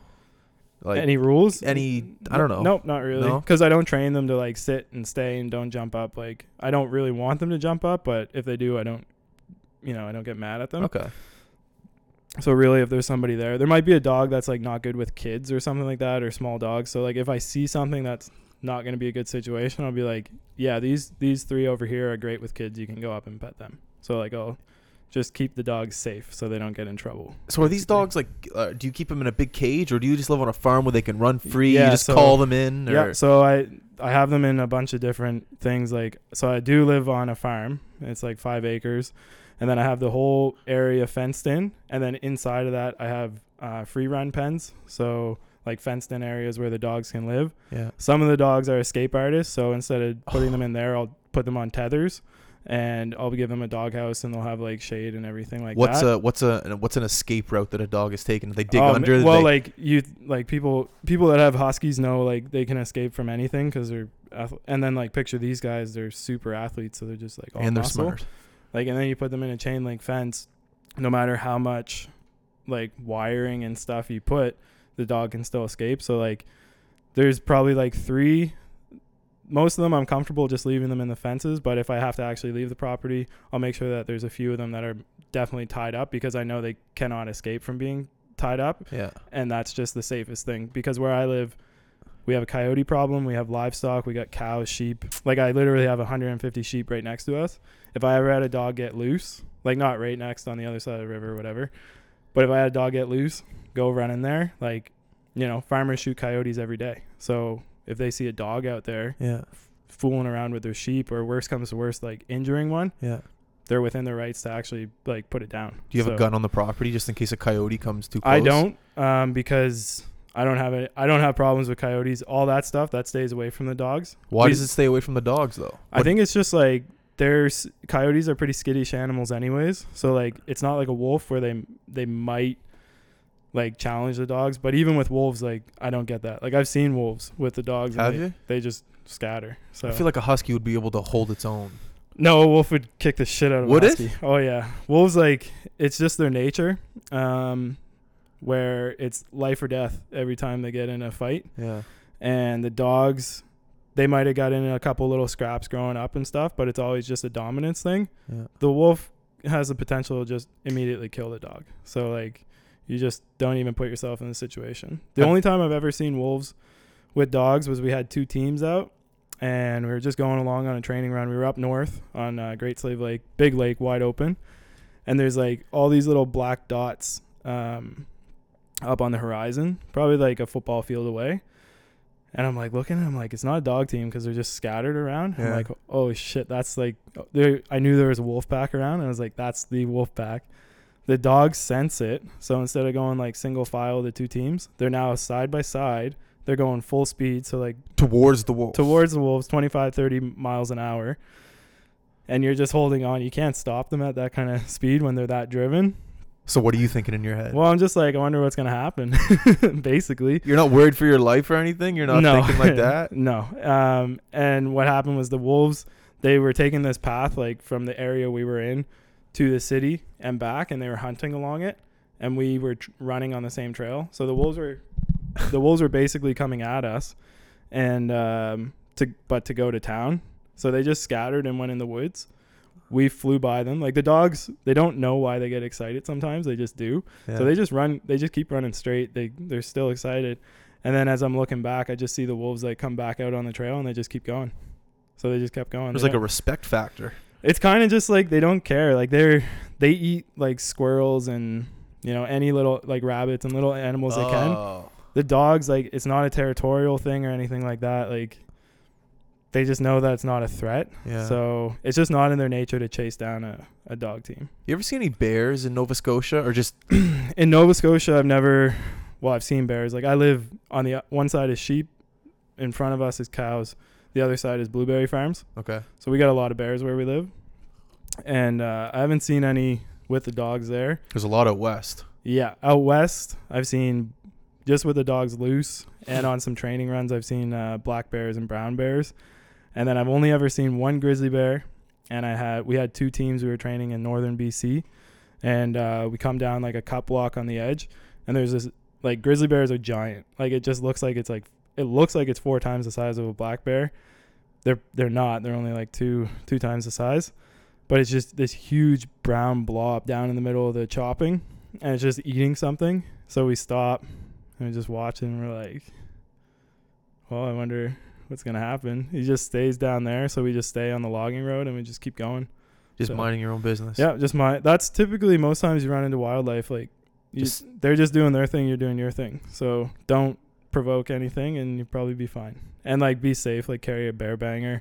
Like Any rules? Any, I don't know. Nope, not really. Because no? I don't train them to, like, sit and stay and don't jump up. Like, I don't really want them to jump up, but if they do, I don't, you know, I don't get mad at them. Okay. So, really, if there's somebody there, there might be a dog that's, like, not good with kids or something like that or small dogs. So, like, if I see something that's not going to be a good situation, I'll be like, yeah, these, these three over here are great with kids. You can go up and pet them. So, like, I'll Just keep the dogs safe so they don't get in trouble. So are these dogs like, uh, do you keep them in a big cage or do you just live on a farm where they can run free? Yeah, you just so, call them in? Or? Yeah, so I I have them in a bunch of different things. Like, so I do live on a farm. It's like five acres. And then I have the whole area fenced in. And then inside of that, I have uh, free run pens. So like fenced in areas where the dogs can live. Yeah. Some of the dogs are escape artists. So instead of putting them in there, I'll put them on tethers. And I'll give them a doghouse, and they'll have like shade and everything like what's that. What's a what's a what's an escape route that a dog has taken? They dig oh, under. Well, they... like you, like people people that have huskies know like they can escape from anything because they're and then like picture these guys, they're super athletes, so they're just like all and they're muscle. Smart. Like and then you put them in a chain link fence. No matter how much like wiring and stuff you put, the dog can still escape. So like there's probably like three. Most of them, I'm comfortable just leaving them in the fences. But if I have to actually leave the property, I'll make sure that there's a few of them that are definitely tied up because I know they cannot escape from being tied up. Yeah. And that's just the safest thing because where I live, we have a coyote problem. We have livestock. We got cows, sheep. Like I literally have one hundred fifty sheep right next to us. If I ever had a dog get loose, like not right next on the other side of the river or whatever, but if I had a dog get loose, go run in there. Like, you know, farmers shoot coyotes every day. So... if they see a dog out there yeah. f- fooling around with their sheep or worse comes to worse, like injuring one, yeah, they're within their rights to actually like put it down. Do you have so, a gun on the property just in case a coyote comes too close? I don't um, because I don't have a, I don't have problems with coyotes. All that stuff, that stays away from the dogs. Why These, does it stay away from the dogs, though? What? I think it's just like there's coyotes are pretty skittish animals anyways. So like it's not like a wolf where they they might. Like challenge the dogs, but even with wolves, like I don't get that. Like I've seen wolves with the dogs. Have and they, you? They just scatter. So I feel like a husky would be able to hold its own. No, a wolf would kick the shit out of would a husky. It? Oh yeah, wolves like it's just their nature, um, where it's life or death every time they get in a fight. Yeah. And the dogs, they might have got in a couple little scraps growing up and stuff, but it's always just a dominance thing. Yeah. The wolf has the potential to just immediately kill the dog. So like. You just don't even put yourself in the situation. The only time I've ever seen wolves with dogs was we had two teams out, and we were just going along on a training run. We were up north on uh, Great Slave Lake, big lake, wide open, and there's like all these little black dots um, up on the horizon, probably like a football field away. And I'm like looking, and I'm like, it's not a dog team because they're just scattered around. Yeah. I'm like, oh shit, that's like, I knew there was a wolf pack around, and I was like, that's the wolf pack. The dogs sense it, so instead of going like single file, the two teams, they're now side by side. They're going full speed, so like towards the wolves. Towards the wolves, twenty-five, thirty miles an hour, and you're just holding on. You can't stop them at that kind of speed when they're that driven. So what are you thinking in your head? Well, I'm just like, I wonder what's gonna happen. Basically, you're not worried for your life or anything. You're not no, thinking like that. No. Um, and what happened was the wolves, they were taking this path like from the area we were in to the city and back, and they were hunting along it, and we were tr- running on the same trail. So the wolves were the wolves were basically coming at us, and um to but to go to town. So they just scattered and went in the woods. We flew by them. Like the dogs, they don't know why they get excited sometimes. They just do. Yeah. So they just run they just keep running straight. They they're still excited. And then as I'm looking back, I just see the wolves like come back out on the trail, and they just keep going. So they just kept going. There's they like don't. a respect factor. It's kind of just like they don't care. Like they're they eat like squirrels and, you know, any little like rabbits and little animals oh. they can. The dogs, like, it's not a territorial thing or anything like that. Like they just know that it's not a threat. Yeah. So it's just not in their nature to chase down a, a dog team. You ever see any bears in Nova Scotia or just in Nova Scotia? I've never. Well, I've seen bears. Like I live on the one side is sheep. In front of us is cows. The other side is blueberry farms. Okay. So we got a lot of bears where we live. And uh, I haven't seen any with the dogs there. There's a lot out west. Yeah. Out west, I've seen just with the dogs loose. And on some training runs, I've seen uh, black bears and brown bears. And then I've only ever seen one grizzly bear. And I had we had two teams we were training in northern B C. And uh, we come down like a cut block on the edge. And there's this, like, grizzly bears are giant. Like, it just looks like it's like, it looks like it's four times the size of a black bear. They're they're not. They're only like two two times the size. But it's just this huge brown blob down in the middle of the chopping. And it's just eating something. So we stop and we just watch it, and we're like, well, I wonder what's going to happen. He just stays down there. So we just stay on the logging road, and we just keep going. Just so, minding your own business. Yeah, just mind. That's typically most times you run into wildlife. Like, you, just, they're just doing their thing. You're doing your thing. So don't provoke anything, and you'll probably be fine. And like, be safe. Like, carry a bear banger.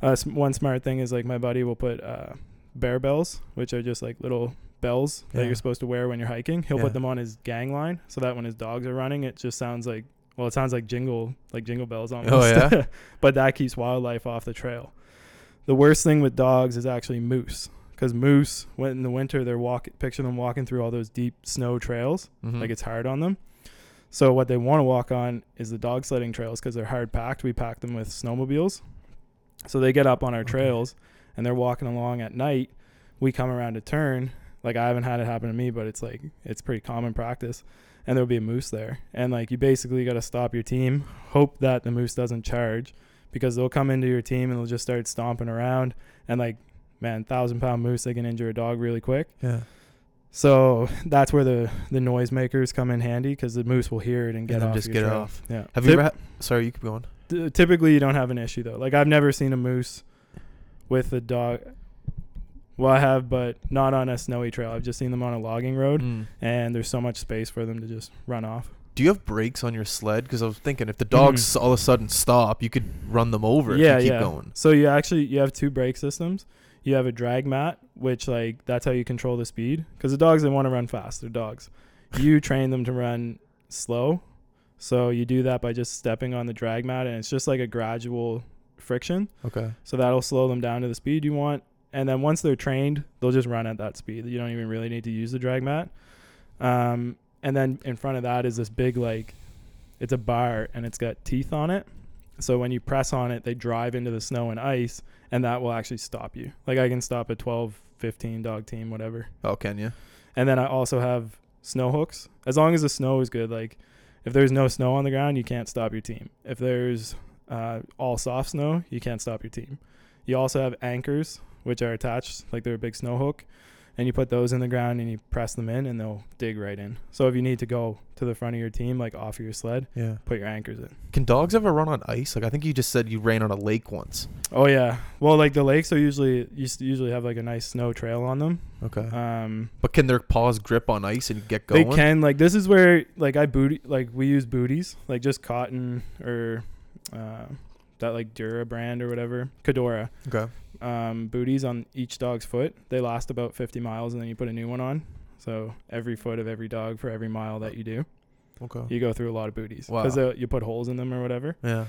Uh, one smart thing is like my buddy will put uh, bear bells, which are just like little bells yeah. that you're supposed to wear when you're hiking. He'll yeah. put them on his gang line so that when his dogs are running, it just sounds like, well, it sounds like jingle, like jingle bells almost. Oh, yeah? But that keeps wildlife off the trail. The worst thing with dogs is actually moose, because moose, when in the winter, they're walking, picture them walking through all those deep snow trails. Mm-hmm. Like, it's hard on them. So what they want to walk on is the dog sledding trails, because they're hard packed. We pack them with snowmobiles. So they get up on our okay. trails and they're walking along at night. We come around a turn. Like, I haven't had it happen to me, but it's like, it's pretty common practice. And there'll be a moose there. And like, you basically got to stop your team, hope that the moose doesn't charge, because they'll come into your team and they'll just start stomping around. And like, man, thousand pound moose, they can injure a dog really quick. Yeah. So that's where the, the noisemakers come in handy, because the moose will hear it and get and off. Just get trail. Off. Yeah. Have Tip- you ever? Ha- Sorry, you keep going. D- typically, you don't have an issue though. Like, I've never seen a moose with a dog. Well, I have, but not on a snowy trail. I've just seen them on a logging road, mm. and there's so much space for them to just run off. Do you have brakes on your sled? Because I was thinking, if the dogs mm. all of a sudden stop, you could run them over yeah, if you keep yeah. going. So you actually you have two brake systems. You have a drag mat, which like that's how you control the speed. Because the dogs, they want to run fast. They're dogs. You train them to run slow. So you do that by just stepping on the drag mat, and it's just like a gradual friction. Okay. So that'll slow them down to the speed you want. And then once they're trained, they'll just run at that speed. You don't even really need to use the drag mat. Um, and then in front of that is this big, like, it's a bar and it's got teeth on it. So when you press on it, they drive into the snow and ice, and that will actually stop you. Like, I can stop a twelve, fifteen dog team, whatever. Oh, can you? And then I also have snow hooks. As long as the snow is good, like, if there's no snow on the ground, you can't stop your team. If there's uh, all soft snow, you can't stop your team. You also have anchors, which are attached, like they're a big snow hook, and you put those in the ground and you press them in and they'll dig right in. So if you need to go to the front of your team, like off of your sled, yeah, put your anchors in. Can dogs ever run on ice? Like, I think you just said you ran on a lake once. Oh yeah. Well, like the lakes are usually used to usually have like a nice snow trail on them. Okay. Um, but can their paws grip on ice and get going? They can. Like, this is where like I booty, like we use booties, like just cotton or uh, that like Dura brand or whatever, Cordura. Okay. Um, booties on each dog's foot. They last about fifty miles, and then you put a new one on. So every foot of every dog for every mile that you do, okay, you go through a lot of booties, because wow. you put holes in them or whatever. Yeah.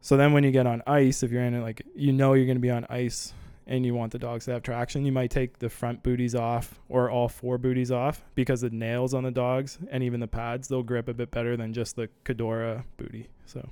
So then when you get on ice, if you're in it, like, you know you're going to be on ice and you want the dogs to have traction, you might take the front booties off or all four booties off, because the nails on the dogs and even the pads, they'll grip a bit better than just the Cordura bootie. So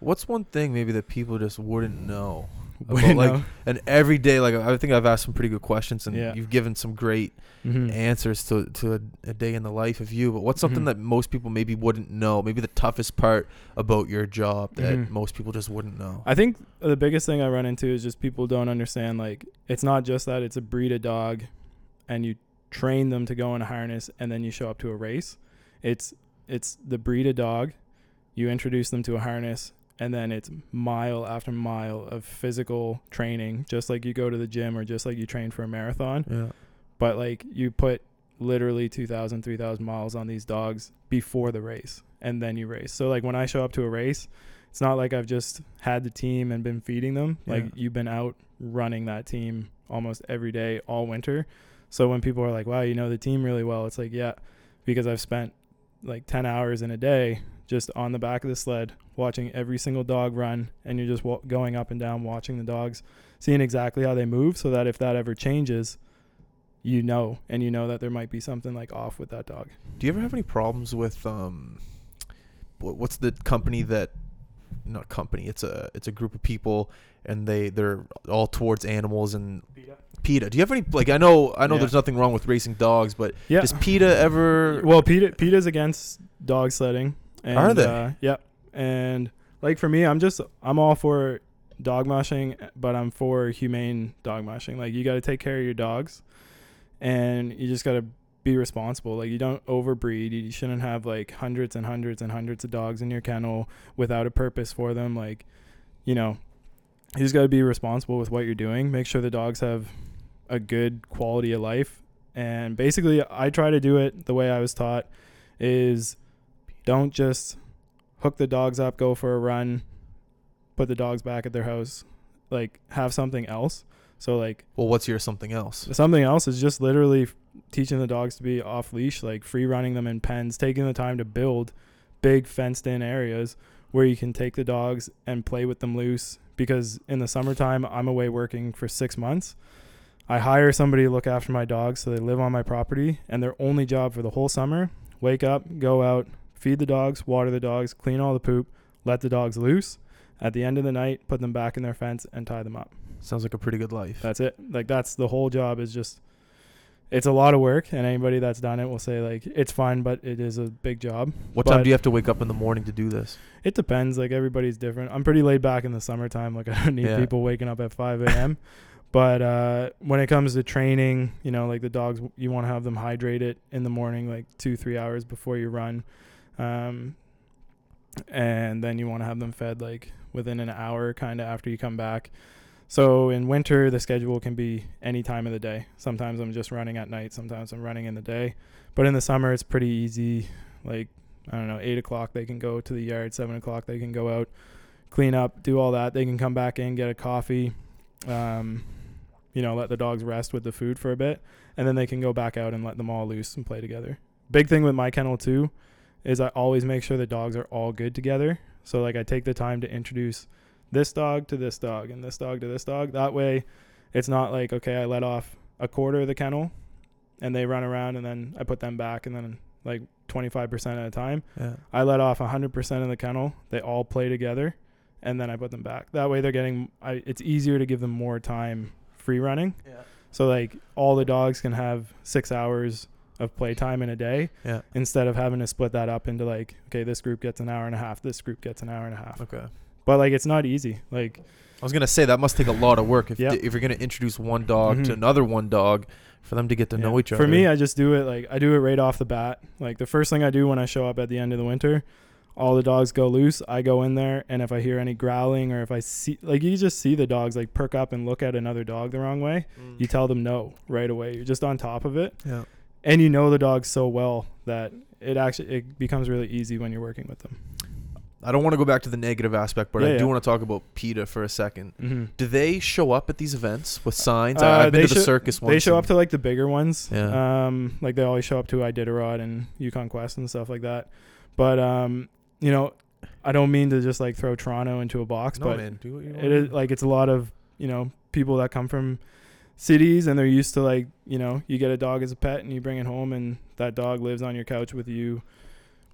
what's one thing maybe that people just wouldn't know? About, like, know. And every day, like, I think I've asked some pretty good questions, and yeah. you've given some great mm-hmm. answers to to a, a day in the life of you. But what's something mm-hmm. that most people maybe wouldn't know? Maybe the toughest part about your job that mm-hmm. most people just wouldn't know. I think the biggest thing I run into is just people don't understand. Like, it's not just that it's a breed of dog, and you train them to go in a harness, and then you show up to a race. It's it's the breed of dog. You introduce them to a harness. And then it's mile after mile of physical training, just like you go to the gym or just like you train for a marathon. Yeah. But like, you put literally two thousand, three thousand miles on these dogs before the race, and then you race. So like, when I show up to a race, it's not like I've just had the team and been feeding them. Yeah. Like, you've been out running that team almost every day all winter. So when people are like, wow, you know the team really well, it's like, yeah, because I've spent like ten hours in a day just on the back of the sled watching every single dog run, and you're just wa- going up and down watching the dogs, seeing exactly how they move, so that if that ever changes, you know, and you know that there might be something like off with that dog. Do you ever have any problems with um what's the company that not company it's a it's a group of people, and they they're all towards animals and PETA. PETA. Do you have any, like, I know, I know yeah. there's nothing wrong with racing dogs, but yeah. does PETA ever? Well, PETA, PETA's against dog sledding. And, Are they? Uh, yeah. And like, for me, I'm just, I'm all for dog mushing, but I'm for humane dog mushing. Like, you got to take care of your dogs, and you just got to be responsible. Like, you don't overbreed. You shouldn't have like hundreds and hundreds and hundreds of dogs in your kennel without a purpose for them. Like, you know, you just got to be responsible with what you're doing. Make sure the dogs have a good quality of life. And basically I try to do it the way I was taught is don't just hook the dogs up, go for a run, put the dogs back at their house, like have something else. So like, well, what's your something else? Something else is just literally teaching the dogs to be off leash, like free running them in pens, taking the time to build big fenced in areas where you can take the dogs and play with them loose. Because in the summertime, I'm away working for six months. I hire somebody to look after my dogs so they live on my property, and their only job for the whole summer, wake up, go out, feed the dogs, water the dogs, clean all the poop, let the dogs loose. At the end of the night, put them back in their fence and tie them up. Sounds like a pretty good life. That's it. Like that's the whole job is just, it's a lot of work, and anybody that's done it will say like, it's fine, but it is a big job. What but time do you have to wake up in the morning to do this? It depends. Like everybody's different. I'm pretty laid back in the summertime. Like I don't need yeah. people waking up at five a.m. But uh, when it comes to training, you know, like the dogs, you want to have them hydrated in the morning, like two, three hours before you run. Um, and then you want to have them fed like within an hour kind of after you come back. So in winter, the schedule can be any time of the day. Sometimes I'm just running at night. Sometimes I'm running in the day. But in the summer, it's pretty easy. Like, I don't know, eight o'clock, they can go to the yard. seven o'clock, they can go out, clean up, do all that. They can come back in, get a coffee, um, you know, let the dogs rest with the food for a bit. And then they can go back out and let them all loose and play together. Big thing with my kennel, too, is I always make sure the dogs are all good together. So, like, I take the time to introduce this dog to this dog and this dog to this dog. That way it's not like, okay, I let off a quarter of the kennel and they run around and then I put them back and then like twenty-five percent at a time. Yeah. I let off one hundred percent of the kennel. They all play together and then I put them back. That way they're getting, I, it's easier to give them more time free running. Yeah. So like all the dogs can have six hours of playtime in a day yeah. instead of having to split that up into like, okay, this group gets an hour and a half. This group gets an hour and a half. Okay. But, like, it's not easy. Like, I was going to say, that must take a lot of work. If yep. d- if you're going to introduce one dog mm-hmm. to another one dog for them to get to yeah. know each other. For me, I just do it, like, I do it right off the bat. Like, the first thing I do when I show up at the end of the winter, all the dogs go loose. I go in there, and if I hear any growling or if I see, like, you just see the dogs, like, perk up and look at another dog the wrong way. Mm. You tell them no right away. You're just on top of it. Yeah. And you know the dogs so well that it actually it becomes really easy when you're working with them. I don't want to go back to the negative aspect, but yeah, I do yeah. want to talk about PETA for a second. Mm-hmm. Do they show up at these events with signs? Uh, I've been to the sh- circus ones. They show up to, like, the bigger ones. Yeah. Um, like, they always show up to Iditarod and Yukon Quest and stuff like that. But, um, you know, I don't mean to just, like, throw Toronto into a box. No, but man. Do what you want. It is, like, it's a lot of, you know, people that come from cities and they're used to, like, you know, you get a dog as a pet and you bring it home and that dog lives on your couch with you.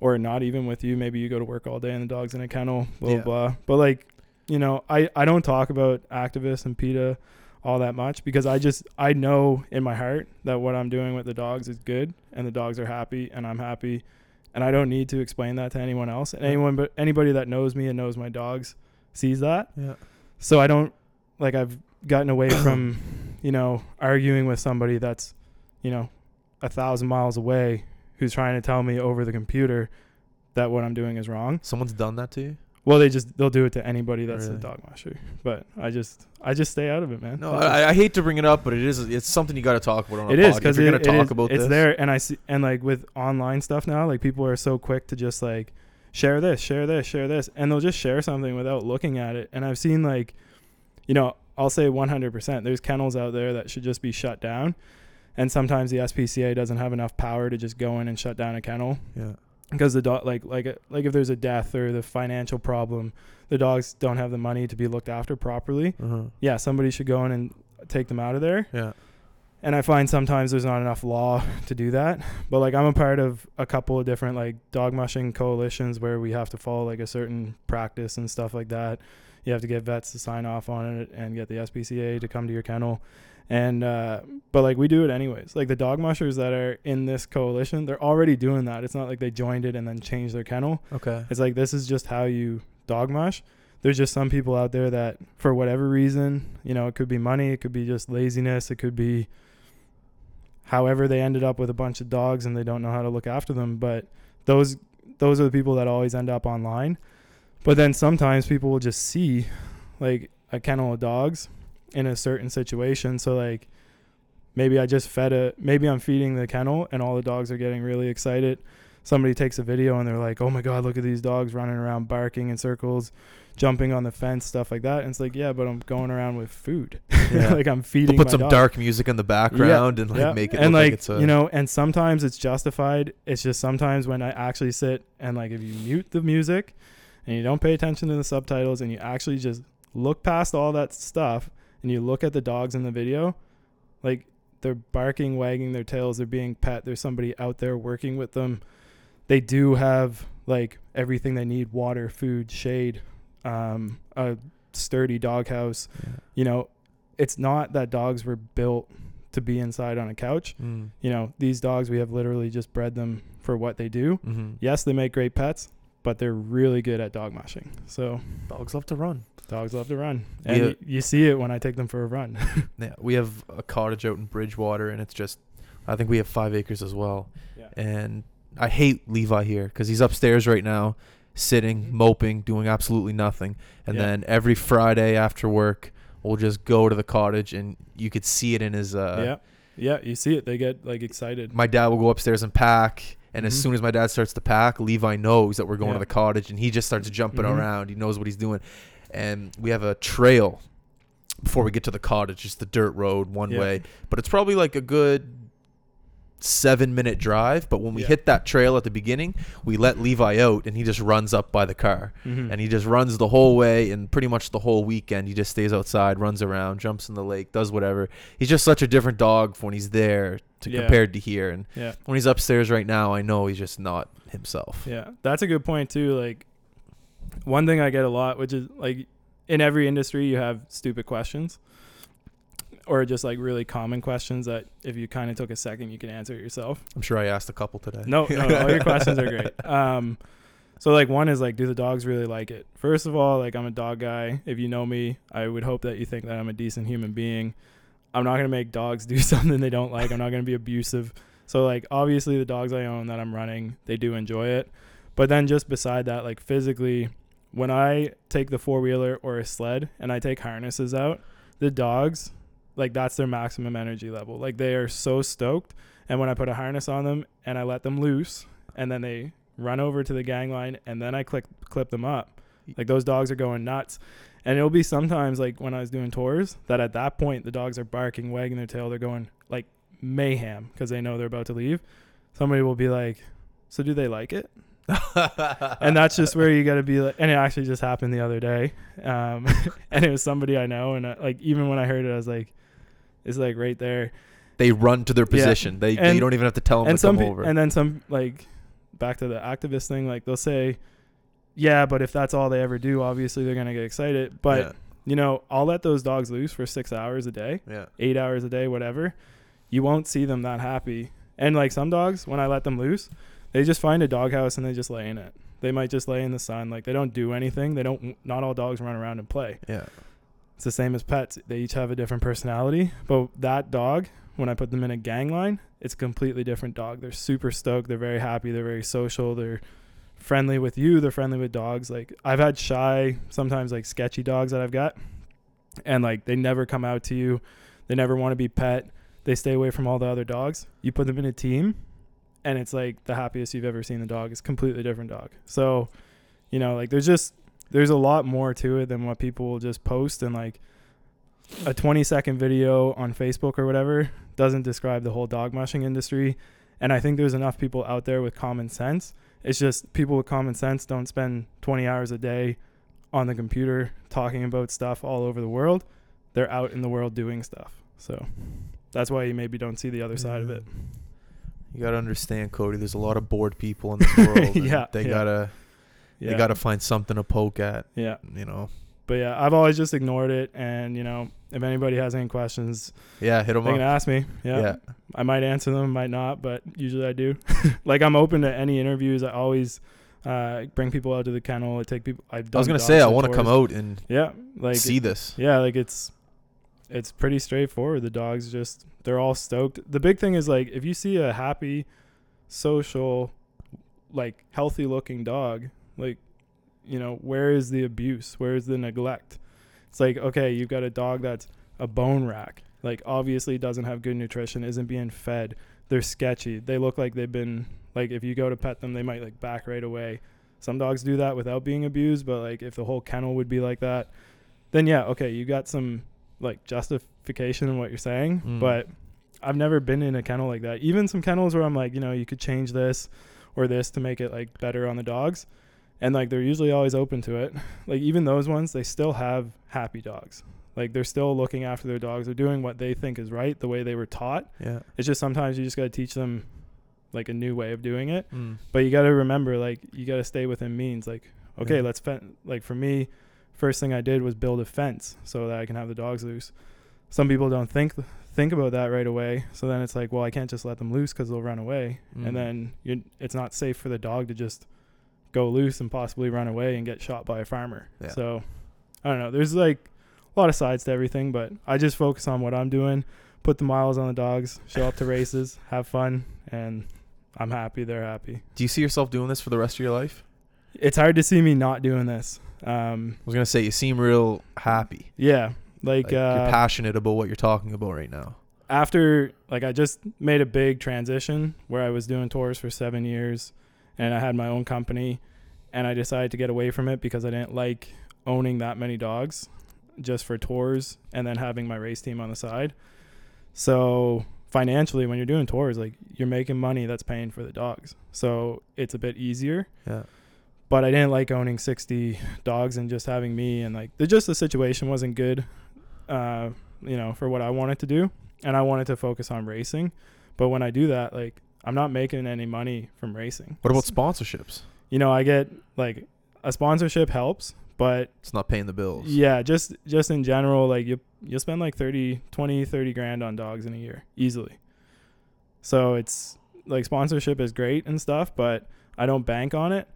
Or not even with you. Maybe you go to work all day and the dog's in a kennel, blah, yeah. blah. But, like, you know, I, I don't talk about activists and PETA all that much because I just, I know in my heart that what I'm doing with the dogs is good and the dogs are happy and I'm happy. And I don't need to explain that to anyone else. And yeah. anyone, but anybody that knows me and knows my dogs sees that. Yeah. So I don't, like, I've gotten away from, you know, arguing with somebody that's, you know, a thousand miles away who's trying to tell me over the computer that what I'm doing is wrong. Someone's done that to you? Well, they just, they'll do it to anybody that's really? a dog musher. But I just, I just stay out of it, man. No, I, I hate to bring it up, but it is, it's something you got to talk about on it a is, podcast. If you're going to talk is, about it's this. It's there. And I see, and like with online stuff now, like people are so quick to just like share this, share this, share this. And they'll just share something without looking at it. And I've seen like, you know, I'll say one hundred percent there's kennels out there that should just be shut down. And sometimes the S P C A doesn't have enough power to just go in and shut down a kennel. Yeah. Because the dog, like, like, like if there's a death or the financial problem, the dogs don't have the money to be looked after properly. Uh-huh. Yeah. Somebody should go in and take them out of there. Yeah. And I find sometimes there's not enough law to do that. But like, I'm a part of a couple of different like dog mushing coalitions where we have to follow like a certain practice and stuff like that. You have to get vets to sign off on it and get the S P C A to come to your kennel. And, uh, but like we do it anyways, like the dog mushers that are in this coalition, they're already doing that. It's not like they joined it and then changed their kennel. Okay. It's like, this is just how you dog mush. There's just some people out there that for whatever reason, you know, it could be money, it could be just laziness. It could be however they ended up with a bunch of dogs and they don't know how to look after them. But those, those are the people that always end up online. But then sometimes people will just see like a kennel of dogs in a certain situation. So like maybe I just fed it. Maybe I'm feeding the kennel and all the dogs are getting really excited. Somebody takes a video and they're like, oh my God, look at these dogs running around, barking in circles, jumping on the fence, stuff like that. And it's like, yeah, but I'm going around with food. Yeah. Like I'm feeding we'll put my some dog. Dark music in the background yeah. and like yeah. make it and look like, like it's a, you know, and sometimes it's justified. It's just sometimes when I actually sit and like, if you mute the music and you don't pay attention to the subtitles and you actually just look past all that stuff and you look at the dogs in the video, like they're barking, wagging their tails, they're being pet, there's somebody out there working with them. They do have like everything they need: water, food, shade, um, a sturdy doghouse. Yeah. You know, it's not that dogs were built to be inside on a couch. Mm. You know, these dogs, we have literally just bred them for what they do. Mm-hmm. Yes, they make great pets, but they're really good at dog mushing. So dogs love to run. Dogs love to run. And yeah. y- you see it when I take them for a run. Yeah, we have a cottage out in Bridgewater, and it's just, I think we have five acres as well. Yeah. And I hate Levi here because he's upstairs right now, sitting, moping, doing absolutely nothing. And yeah. then every Friday after work, we'll just go to the cottage, and you could see it in his. Uh, yeah, yeah, you see it. They get like excited. My dad will go upstairs and pack, and mm-hmm. as soon as my dad starts to pack, Levi knows that we're going yeah. to the cottage, and he just starts jumping mm-hmm. around. He knows what he's doing, and we have a trail before we get to the cottage, just the dirt road one yeah. way, but it's probably like a good seven minute drive. But when we yeah. hit that trail at the beginning, we let Levi out and he just runs up by the car mm-hmm. and he just runs the whole way, and pretty much the whole weekend he just stays outside, runs around, jumps in the lake, does whatever. He's just such a different dog when he's there to yeah. compared to here. And yeah. when he's upstairs right now, I know he's just not himself. Yeah, that's a good point too. Like one thing I get a lot, which is like in every industry you have stupid questions, or just like really common questions that if you kind of took a second, you can answer it yourself. I'm sure I asked a couple today. No, no, all your questions are great. Um, so like one is like, do the dogs really like it? First of all, like I'm a dog guy. If you know me, I would hope that you think that I'm a decent human being. I'm not going to make dogs do something they don't like. I'm not going to be abusive. So like, obviously the dogs I own that I'm running, they do enjoy it. But then just beside that, like physically, when I take the four wheeler or a sled and I take harnesses out, the dogs, like that's their maximum energy level. Like they are so stoked. And when I put a harness on them and I let them loose and then they run over to the gang line and then I click clip them up, like those dogs are going nuts. And it'll be sometimes like when I was doing tours that at that point the dogs are barking, wagging their tail. They're going like mayhem because they know they're about to leave. Somebody will be like, so do they like it? And that's just where you got to be like, and it actually just happened the other day. Um, and it was somebody I know. And I, like, even when I heard it, I was like, it's like right there. They run to their position. Yeah. They, and, they don't even have to tell them to come pe- over. And then some, like, back to the activist thing, like, they'll say, yeah, but if that's all they ever do, obviously they're going to get excited. But, yeah. you know, I'll let those dogs loose for six hours a day, yeah. eight hours a day, whatever. You won't see them that happy. And, like, some dogs, when I let them loose, they just find a doghouse and they just lay in it. They might just lay in the sun. Like, they don't do anything. They don't. Not all dogs run around and play. Yeah. It's the same as pets. They each have a different personality. But that dog, when I put them in a gang line, it's a completely different dog. They're super stoked. They're very happy. They're very social. They're friendly with you. They're friendly with dogs. Like I've had shy, sometimes like sketchy dogs that I've got. And like they never come out to you. They never want to be pet. They stay away from all the other dogs. You put them in a team and it's like the happiest you've ever seen the dog. It's a completely different dog. So, you know, like there's just... there's a lot more to it than what people will just post, and like a twenty second video on Facebook or whatever doesn't describe the whole dog mushing industry. And I think there's enough people out there with common sense. It's just people with common sense don't spend twenty hours a day on the computer talking about stuff all over the world. They're out in the world doing stuff. So that's why you maybe don't see the other side of it. You got to understand, Coady, there's a lot of bored people in this world. yeah. They yeah. got to... Yeah. You got to find something to poke at. Yeah. You know. But yeah, I've always just ignored it. And, you know, if anybody has any questions, yeah, hit them they up. They can ask me. Yeah. yeah. I might answer them, might not, but usually I do. Like, I'm open to any interviews. I always uh, bring people out to the kennel. I take people. I've done I was going to say, I want to come out and yeah, like see it, this. Yeah. Like, it's it's pretty straightforward. The dogs just, they're all stoked. The big thing is, like, if you see a happy, social, like, healthy looking dog, like, you know, where is the abuse? Where is the neglect? It's like, okay, you've got a dog that's a bone rack. Like, obviously doesn't have good nutrition, isn't being fed. They're sketchy. They look like they've been, like, if you go to pet them, they might, like, back right away. Some dogs do that without being abused, but, like, if the whole kennel would be like that, then, yeah, okay, you got some, like, justification in what you're saying, mm. but I've never been in a kennel like that. Even some kennels where I'm like, you know, you could change this or this to make it, like, better on the dogs, and, like, they're usually always open to it. Like, even those ones, they still have happy dogs. Like, they're still looking after their dogs. They're doing what they think is right, the way they were taught. Yeah. It's just sometimes you just got to teach them, like, a new way of doing it. Mm. But you got to remember, like, you got to stay within means. Like, okay, yeah. let's fen- – like, for me, first thing I did was build a fence so that I can have the dogs loose. Some people don't think th- think about that right away. So then it's like, well, I can't just let them loose because they'll run away. Mm. And then you, it's not safe for the dog to just go loose and possibly run away and get shot by a farmer. Yeah. So, I don't know. There's, like – a lot of sides to everything, but I just focus on what I'm doing, put the miles on the dogs, show up to races, have fun, and I'm happy they're happy. Do you see yourself doing this for the rest of your life? It's hard to see me not doing this. Um, I was going to say, you seem real happy. Yeah. Like, like uh, you're passionate about what you're talking about right now. After, like, I just made a big transition where I was doing tours for seven years and I had my own company, and I decided to get away from it because I didn't like owning that many dogs just for tours and then having my race team on the side. So financially, when you're doing tours, like, you're making money that's paying for the dogs, so it's a bit easier. Yeah. But I didn't like owning sixty dogs and just having me, and, like, the just the situation wasn't good, uh you know, for what I wanted to do, and I wanted to focus on racing. But when I do that, like, I'm not making any money from racing. What about sponsorships? You know, I get, like, a sponsorship helps, but it's not paying the bills. Yeah. Just, just in general, like, you, you'll spend like thirty, twenty, thirty grand on dogs in a year easily. So it's like, sponsorship is great and stuff, but I don't bank on it.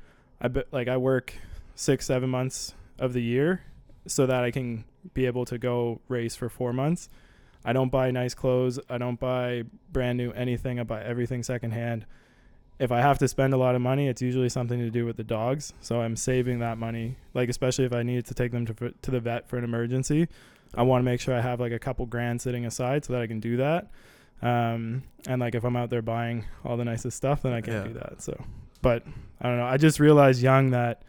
I be, like, I work six, seven months of the year so that I can be able to go race for four months. I don't buy nice clothes. I don't buy brand new anything. I buy everything secondhand. If I have to spend a lot of money, it's usually something to do with the dogs. So I'm saving that money. Like, especially if I needed to take them to to the vet for an emergency, I want to make sure I have, like, a couple grand sitting aside so that I can do that. Um, and, like, if I'm out there buying all the nicest stuff, then I can't yeah. do that. So, but I don't know. I just realized young that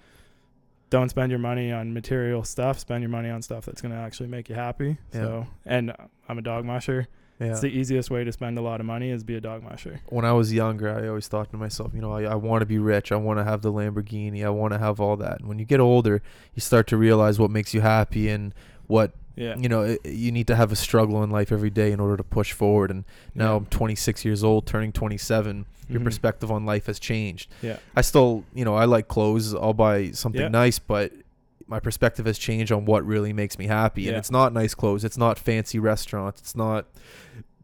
don't spend your money on material stuff. Spend your money on stuff that's going to actually make you happy. Yeah. So, and I'm a dog musher. Yeah. It's the easiest way to spend a lot of money is be a dog musher. When I was younger, I always thought to myself, you know, I, I want to be rich. I want to have the Lamborghini. I want to have all that. And when you get older, you start to realize what makes you happy and what, yeah. you know, it, you need to have a struggle in life every day in order to push forward. And now yeah. I'm twenty-six years old, turning twenty-seven. Your mm-hmm. perspective on life has changed. Yeah. I still, you know, I like clothes. I'll buy something yeah. nice, but my perspective has changed on what really makes me happy. Yeah. And it's not nice clothes. It's not fancy restaurants. It's not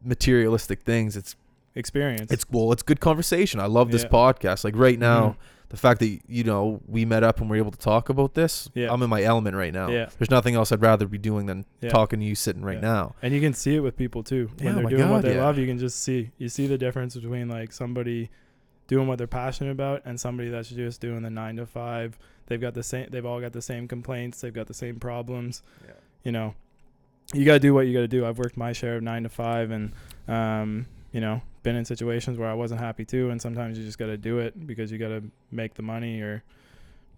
materialistic things. It's experience. It's well, it's good conversation. I love yeah. this podcast. Like, right now, mm-hmm. the fact that, you know, we met up and we're able to talk about this, yeah. I'm in my element right now. Yeah. There's nothing else I'd rather be doing than yeah. talking to you sitting right yeah. now. And you can see it with people too. When yeah, they're doing God, what they yeah. love, you can just see, you see the difference between, like, somebody doing what they're passionate about and somebody that's just doing the nine to five. They've got the same, they've all got the same complaints. They've got the same problems. Yeah. You know, you got to do what you got to do. I've worked my share of nine to five and, um, you know, been in situations where I wasn't happy too. And sometimes you just got to do it because you got to make the money or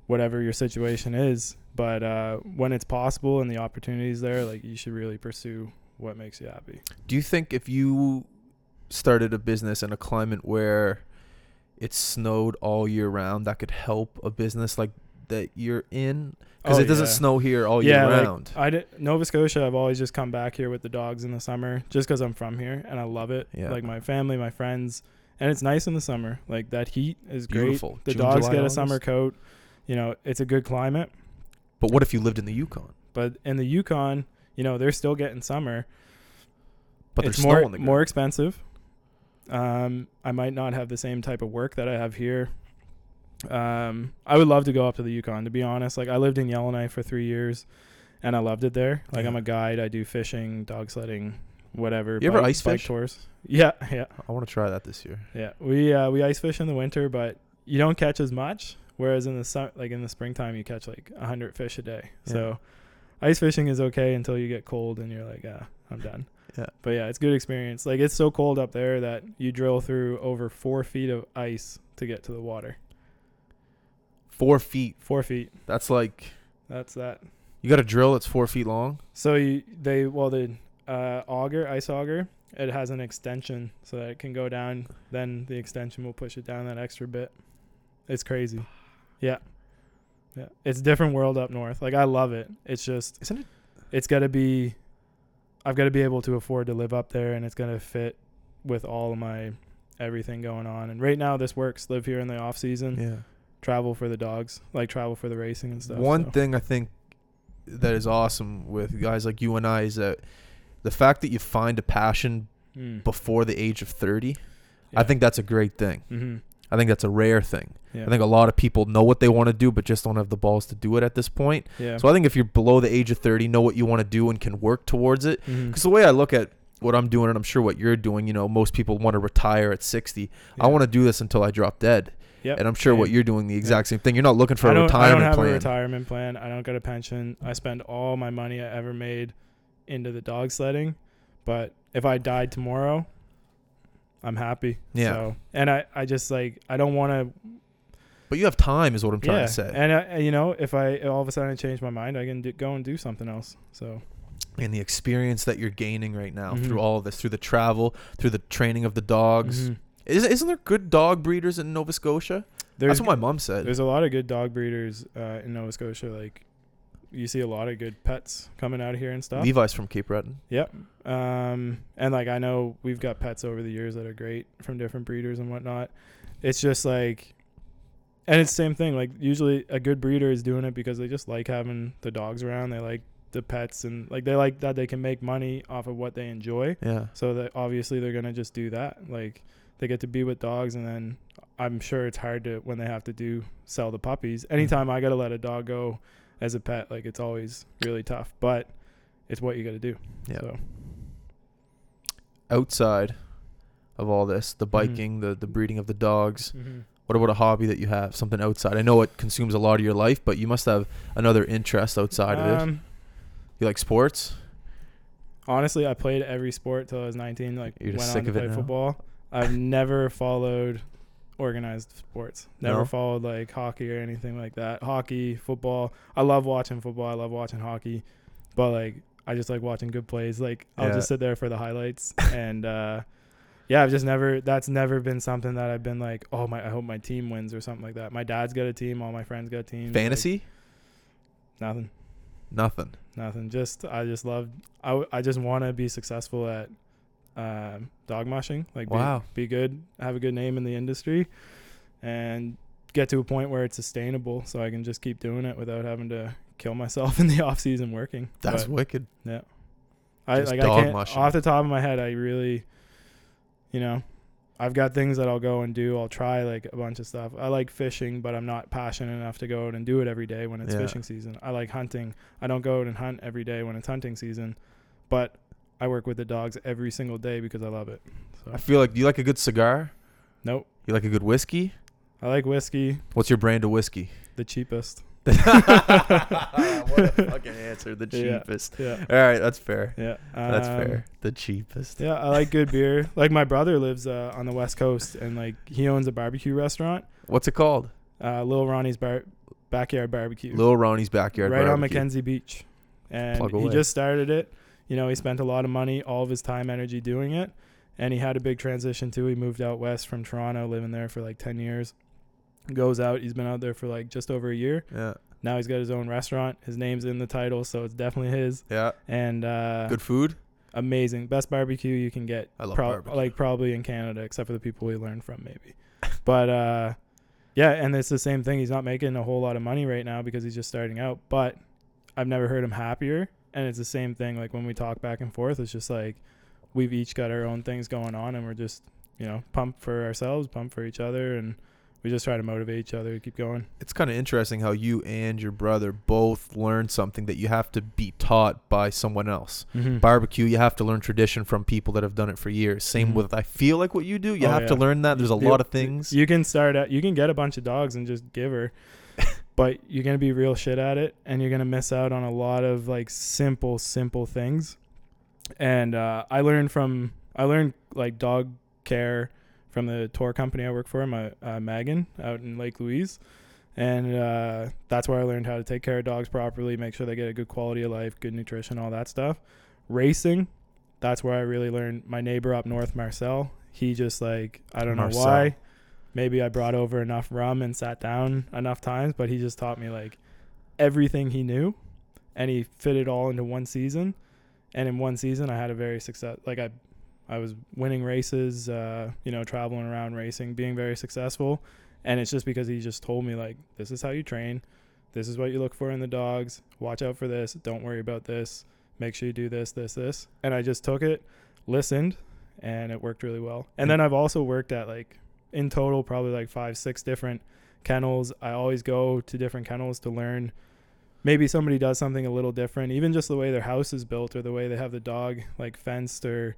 whatever your situation is. But, uh, when it's possible and the opportunity's there, like, you should really pursue what makes you happy. Do you think if you started a business in a climate where it snowed all year round, that could help a business like that you're in? Because oh, it doesn't yeah. snow here all yeah, year round. Like, I did, Nova Scotia, I've always just come back here with the dogs in the summer just because I'm from here and I love it. Yeah. Like, my family, my friends, and it's nice in the summer. Like, that heat is beautiful. Great. The June, dogs July, get August. A summer coat. You know, it's a good climate. But what if you lived in the Yukon? But in the Yukon, you know, they're still getting summer. But there's it's snow more, on the ground. More expensive. Um, I might not have the same type of work that I have here. Um, I would love to go up to the Yukon, to be honest. Like, I lived in Yellowknife for three years and I loved it there. Like, yeah. I'm a guide. I do fishing, dog sledding, whatever. You bike, ever ice fish? Tours. Yeah. Yeah. I want to try that this year. Yeah. We, uh, we ice fish in the winter, but you don't catch as much. Whereas in the, su- like in the springtime, you catch like a hundred fish a day. Yeah. So ice fishing is okay until you get cold and you're like, ah, I'm done. Yeah. But yeah, it's good experience. Like, it's so cold up there that you drill through over four feet of ice to get to the water. Four feet. Four feet. That's like. That's that. You got a drill that's four feet long. So you they well the uh, auger ice auger it has an extension so that it can go down. Then the extension will push it down that extra bit. It's crazy. Yeah. Yeah. It's a different world up north. Like, I love it. It's just. Isn't it? It's got to be. I've got to be able to afford to live up there, and it's going to fit with all of my everything going on. And right now this works. Live here in the off season. Yeah. Travel for the dogs, like travel for the racing and stuff. One so. thing I think that is awesome with guys like you and I is that the fact that you find a passion mm. before the age of thirty, yeah. I think that's a great thing. Mm-hmm. I think that's a rare thing. Yeah. I think a lot of people know what they want to do, but just don't have the balls to do it at this point. Yeah. So I think if you're below the age of thirty, know what you want to do and can work towards it. Because mm-hmm. the way I look at what I'm doing, and I'm sure what you're doing, you know, most people want to retire at sixty. Yeah. I want to do this until I drop dead. Yep. And I'm sure yeah. what you're doing, the exact yeah. same thing. You're not looking for a retirement plan. I don't have plan. a retirement plan. I don't get a pension. I spend all my money I ever made into the dog sledding. But if I died tomorrow, I'm happy. Yeah. So, and I, I just like, I don't want to. But you have time is what I'm trying yeah. to say. And, I, you know, if I all of a sudden I change my mind, I can do, go and do something else. So. And the experience that you're gaining right now mm-hmm. through all of this, through the travel, through the training of the dogs. Mm-hmm. Isn't there good dog breeders in Nova Scotia? There's, That's what my mom said. There's a lot of good dog breeders uh, in Nova Scotia. Like, you see a lot of good pets coming out of here and stuff. Levi's from Cape Breton. Yep. Um, and, like, I know we've got pets over the years that are great from different breeders and whatnot. It's just, like, and it's the same thing. Like, usually a good breeder is doing it because they just like having the dogs around. They like the pets and, like, they like that they can make money off of what they enjoy. Yeah. So, that obviously, they're going to just do that. Like, they get to be with dogs, and then I'm sure it's hard to when they have to do sell the puppies. Anytime mm-hmm. I got to let a dog go as a pet, like, it's always really tough, but it's what you got to do. Yeah. So. Outside of all this, the biking, mm-hmm. the, the breeding of the dogs, mm-hmm. what about a hobby that you have, something outside? I know it consumes a lot of your life, but you must have another interest outside um, of it. You like sports? Honestly, I played every sport till I was nineteen. Like, You're just went sick on to of play it now? Football. I've never followed organized sports. Never no. followed, like, hockey or anything like that. Hockey, football. I love watching football. I love watching hockey. But, like, I just like watching good plays. Like, I'll yeah. just sit there for the highlights. And, uh, yeah, I've just never – that's never been something that I've been like, oh, my, I hope my team wins or something like that. My dad's got a team. All my friends got teams. Fantasy? Like, nothing. Nothing. Nothing. Just – I just love I, – I just want to be successful at – um dog mushing, like, wow. be, be good, have a good name in the industry, and get to a point where it's sustainable so I can just keep doing it without having to kill myself in the off season working. That's but, wicked. Yeah. I just like dog I can't mushing. Off the top of my head, I really, you know, I've got things that I'll go and do. I'll try, like, a bunch of stuff. I like fishing, but I'm not passionate enough to go out and do it every day when it's yeah. fishing season. I like hunting. I don't go out and hunt every day when it's hunting season, but I work with the dogs every single day because I love it. So. I feel like, do you like a good cigar? Nope. You like a good whiskey? I like whiskey. What's your brand of whiskey? The cheapest. What a fucking answer. The cheapest. Yeah, yeah. All right, that's fair. Yeah. Um, that's fair. The cheapest. Yeah, I like good beer. Like, my brother lives uh, on the West Coast, and, like, he owns a barbecue restaurant. What's it called? Uh, Little Ronnie's Bar- Backyard Barbecue. Little Ronnie's Backyard right Barbecue. Right on Mackenzie Beach. And Plug away. He just started it. You know, he spent a lot of money, all of his time, energy doing it. And he had a big transition, too. He moved out west from Toronto, living there for like ten years. Goes out. He's been out there for like just over a year. Yeah. Now he's got his own restaurant. His name's in the title, so it's definitely his. Yeah. And uh, good food. Amazing. Best barbecue you can get. I love pro- barbecue. Like, probably in Canada, except for the people we learned from, maybe. But, uh, yeah, and it's the same thing. He's not making a whole lot of money right now because he's just starting out. But I've never heard him happier. And it's the same thing, like, when we talk back and forth, it's just like we've each got our own things going on, and we're just, you know, pumped for ourselves, pumped for each other, and we just try to motivate each other to keep going. It's kind of interesting how you and your brother both learned something that you have to be taught by someone else. Mm-hmm. Barbecue, you have to learn tradition from people that have done it for years. Same mm-hmm. with, I feel like what you do, you oh, have yeah. to learn that. There's a you, lot of things. You can start out, you can get a bunch of dogs and just give her. but you're going to be real shit at it, and you're going to miss out on a lot of like simple, simple things. And uh, I learned from, I learned like dog care from the tour company I work for, my uh, Megan, out in Lake Louise. And uh, that's where I learned how to take care of dogs properly, make sure they get a good quality of life, good nutrition, all that stuff. Racing, that's where I really learned. My neighbor up north, Marcel, he just like, I don't Marcel. know why. Maybe I brought over enough rum and sat down enough times, but he just taught me like everything he knew, and he fit it all into one season. And in one season, I had a very success. Like I, I was winning races, uh, you know, traveling around racing, being very successful. And it's just because he just told me like, this is how you train. This is what you look for in the dogs. Watch out for this. Don't worry about this. Make sure you do this, this, this. And I just took it, listened, and it worked really well. And then I've also worked at like, in total, probably like five, six different kennels. I always go to different kennels to learn. Maybe somebody does something a little different, even just the way their house is built or the way they have the dog like fenced or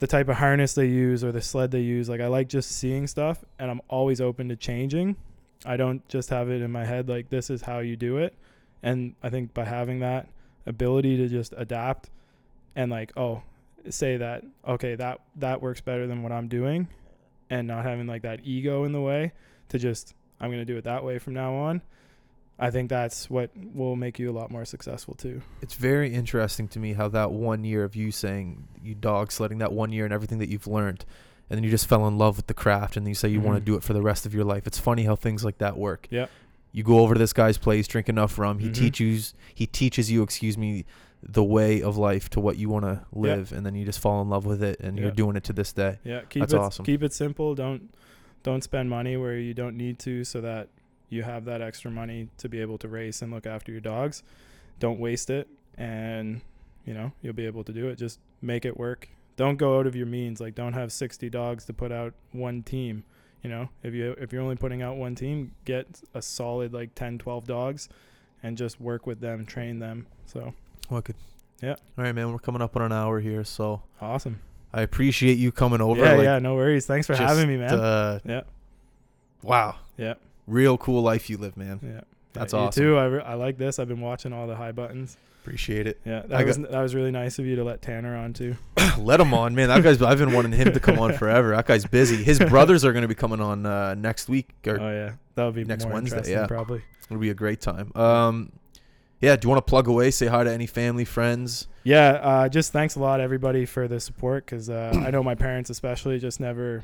the type of harness they use or the sled they use. Like I like just seeing stuff, and I'm always open to changing. I don't just have it in my head like this is how you do it. And I think by having that ability to just adapt and like, oh, say that, okay, that, that works better than what I'm doing. And not having like that ego in the way to just, I'm going to do it that way from now on. I think that's what will make you a lot more successful too. It's very interesting to me how that one year of you saying you dog sledding, that one year and everything that you've learned, and then you just fell in love with the craft, and you say you mm-hmm. want to do it for the rest of your life. It's funny how things like that work. Yeah. You go over to this guy's place, drink enough rum. He mm-hmm. teaches, he teaches you, excuse me, the way of life to what you want to live, yeah. and then you just fall in love with it, and yeah. you're doing it to this day. Yeah, keep that's it, awesome. Keep it simple. Don't don't spend money where you don't need to, so that you have that extra money to be able to race and look after your dogs. Don't waste it, and you know you'll be able to do it. Just make it work. Don't go out of your means. Like don't have sixty dogs to put out one team. You know, if you if you're only putting out one team, get a solid like ten, twelve dogs, and just work with them, train them. So. Wicked. Yeah. All right, man. We're coming up on an hour here, so awesome. I appreciate you coming over. Yeah, like, yeah. No worries. Thanks for just, having me, man. Uh, yeah. Wow. Yeah. Real cool life you live, man. Yeah. That's yeah, awesome. You too. I, re- I like this. I've been watching all the high buttons. Appreciate it. Yeah. That I was got, that was really nice of you to let Tanner on too. Let him on, man. That guy's. I've been wanting him to come on forever. That guy's busy. His brothers are going to be coming on uh, next week. Or oh yeah, that'll be next more Wednesday. Yeah, probably. It'll be a great time. Um. Yeah, do you want to plug away, say hi to any family, friends? Yeah, uh, just thanks a lot, everybody, for the support, because uh, I know my parents especially just never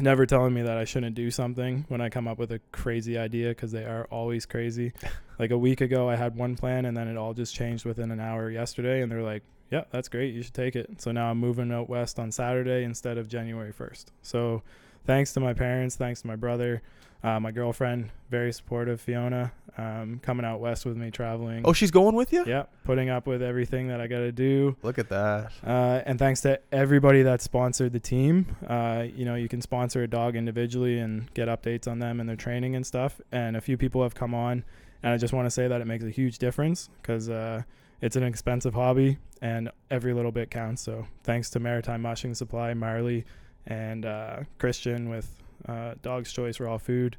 never telling me that I shouldn't do something when I come up with a crazy idea, because they are always crazy. Like a week ago, I had one plan, and then it all just changed within an hour yesterday, and they're like, yeah, that's great, you should take it. So now I'm moving out west on Saturday instead of January first. So thanks to my parents, thanks to my brother. Uh, my girlfriend, very supportive, Fiona, um, coming out west with me, traveling. Oh, she's going with you? Yeah, putting up with everything that I got to do. Look at that. Uh, and thanks to everybody that sponsored the team. Uh, you know, you can sponsor a dog individually and get updates on them and their training and stuff. And a few people have come on, and I just want to say that it makes a huge difference, because uh, it's an expensive hobby, and every little bit counts. So thanks to Maritime Mushing Supply, Marley, and uh, Christian with uh Dog's Choice Raw Food.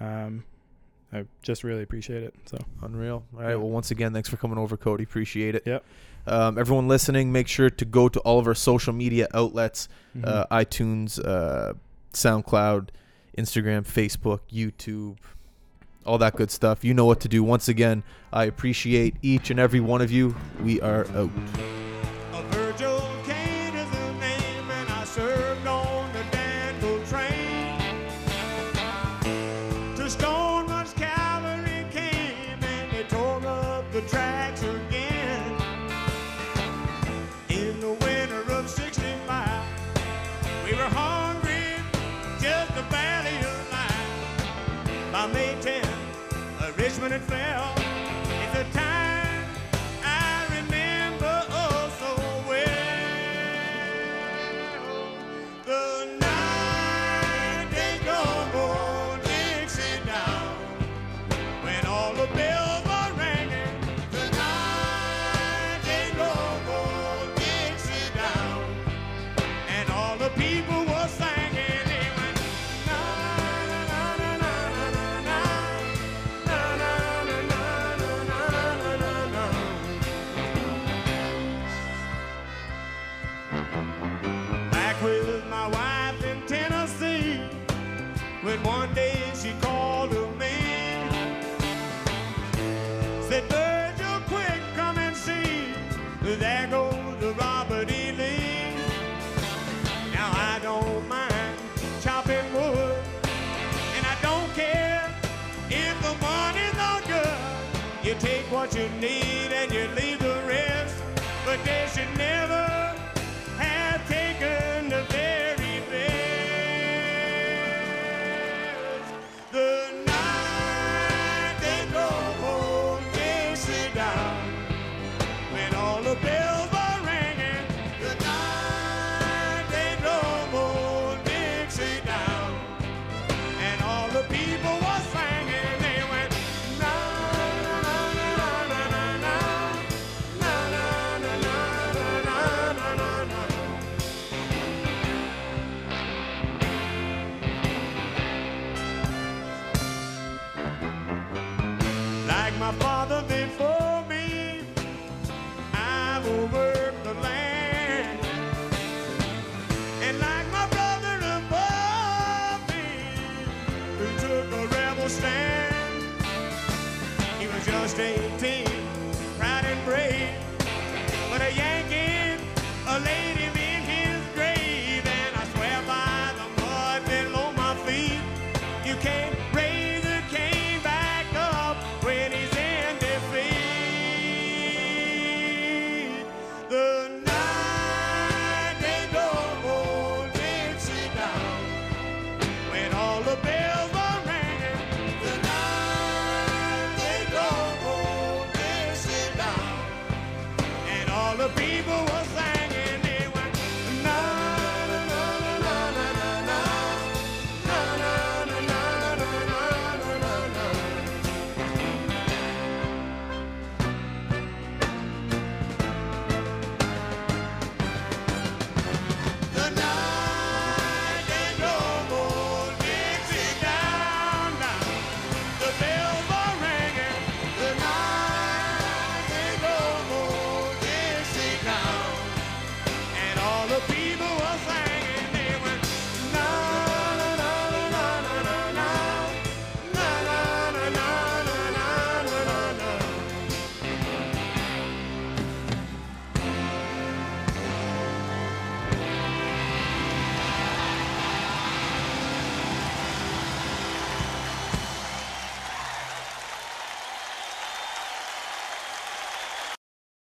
um I just really appreciate it. So unreal. All right, well, once again, thanks for coming over, Coady. Appreciate it. Yep. Um everyone listening, make sure to go to all of our social media outlets. Mm-hmm. uh iTunes, uh SoundCloud, Instagram, Facebook, YouTube, all that good stuff. You know what to do. Once again, I appreciate each and every one of you. We are out. It fell. It's a time I remember oh so well. The night they go Dixie down, when all the bells are ringing. The night they go Dixie down, and all the people were singing. They went na na na na na na na na. Back with my wife in Tennessee, when one day she called to me, said, Virgil, quick, come and see, there goes the Robert E. Lee. Now I don't mind chopping wood, and I don't care if the money's not good. You take what you need and you leave the rest, but they should never have taken the very best. The night they drove home, they sit down when all the bells were ringing. The night they drove old Dixie down and all the people were singing. They went na na na na na na na na na na na na na. Like my father before me, I will work the land, and like my brother above me, who took a rebel stand, he was just eighteen, proud and brave, but a Yankee, a lady.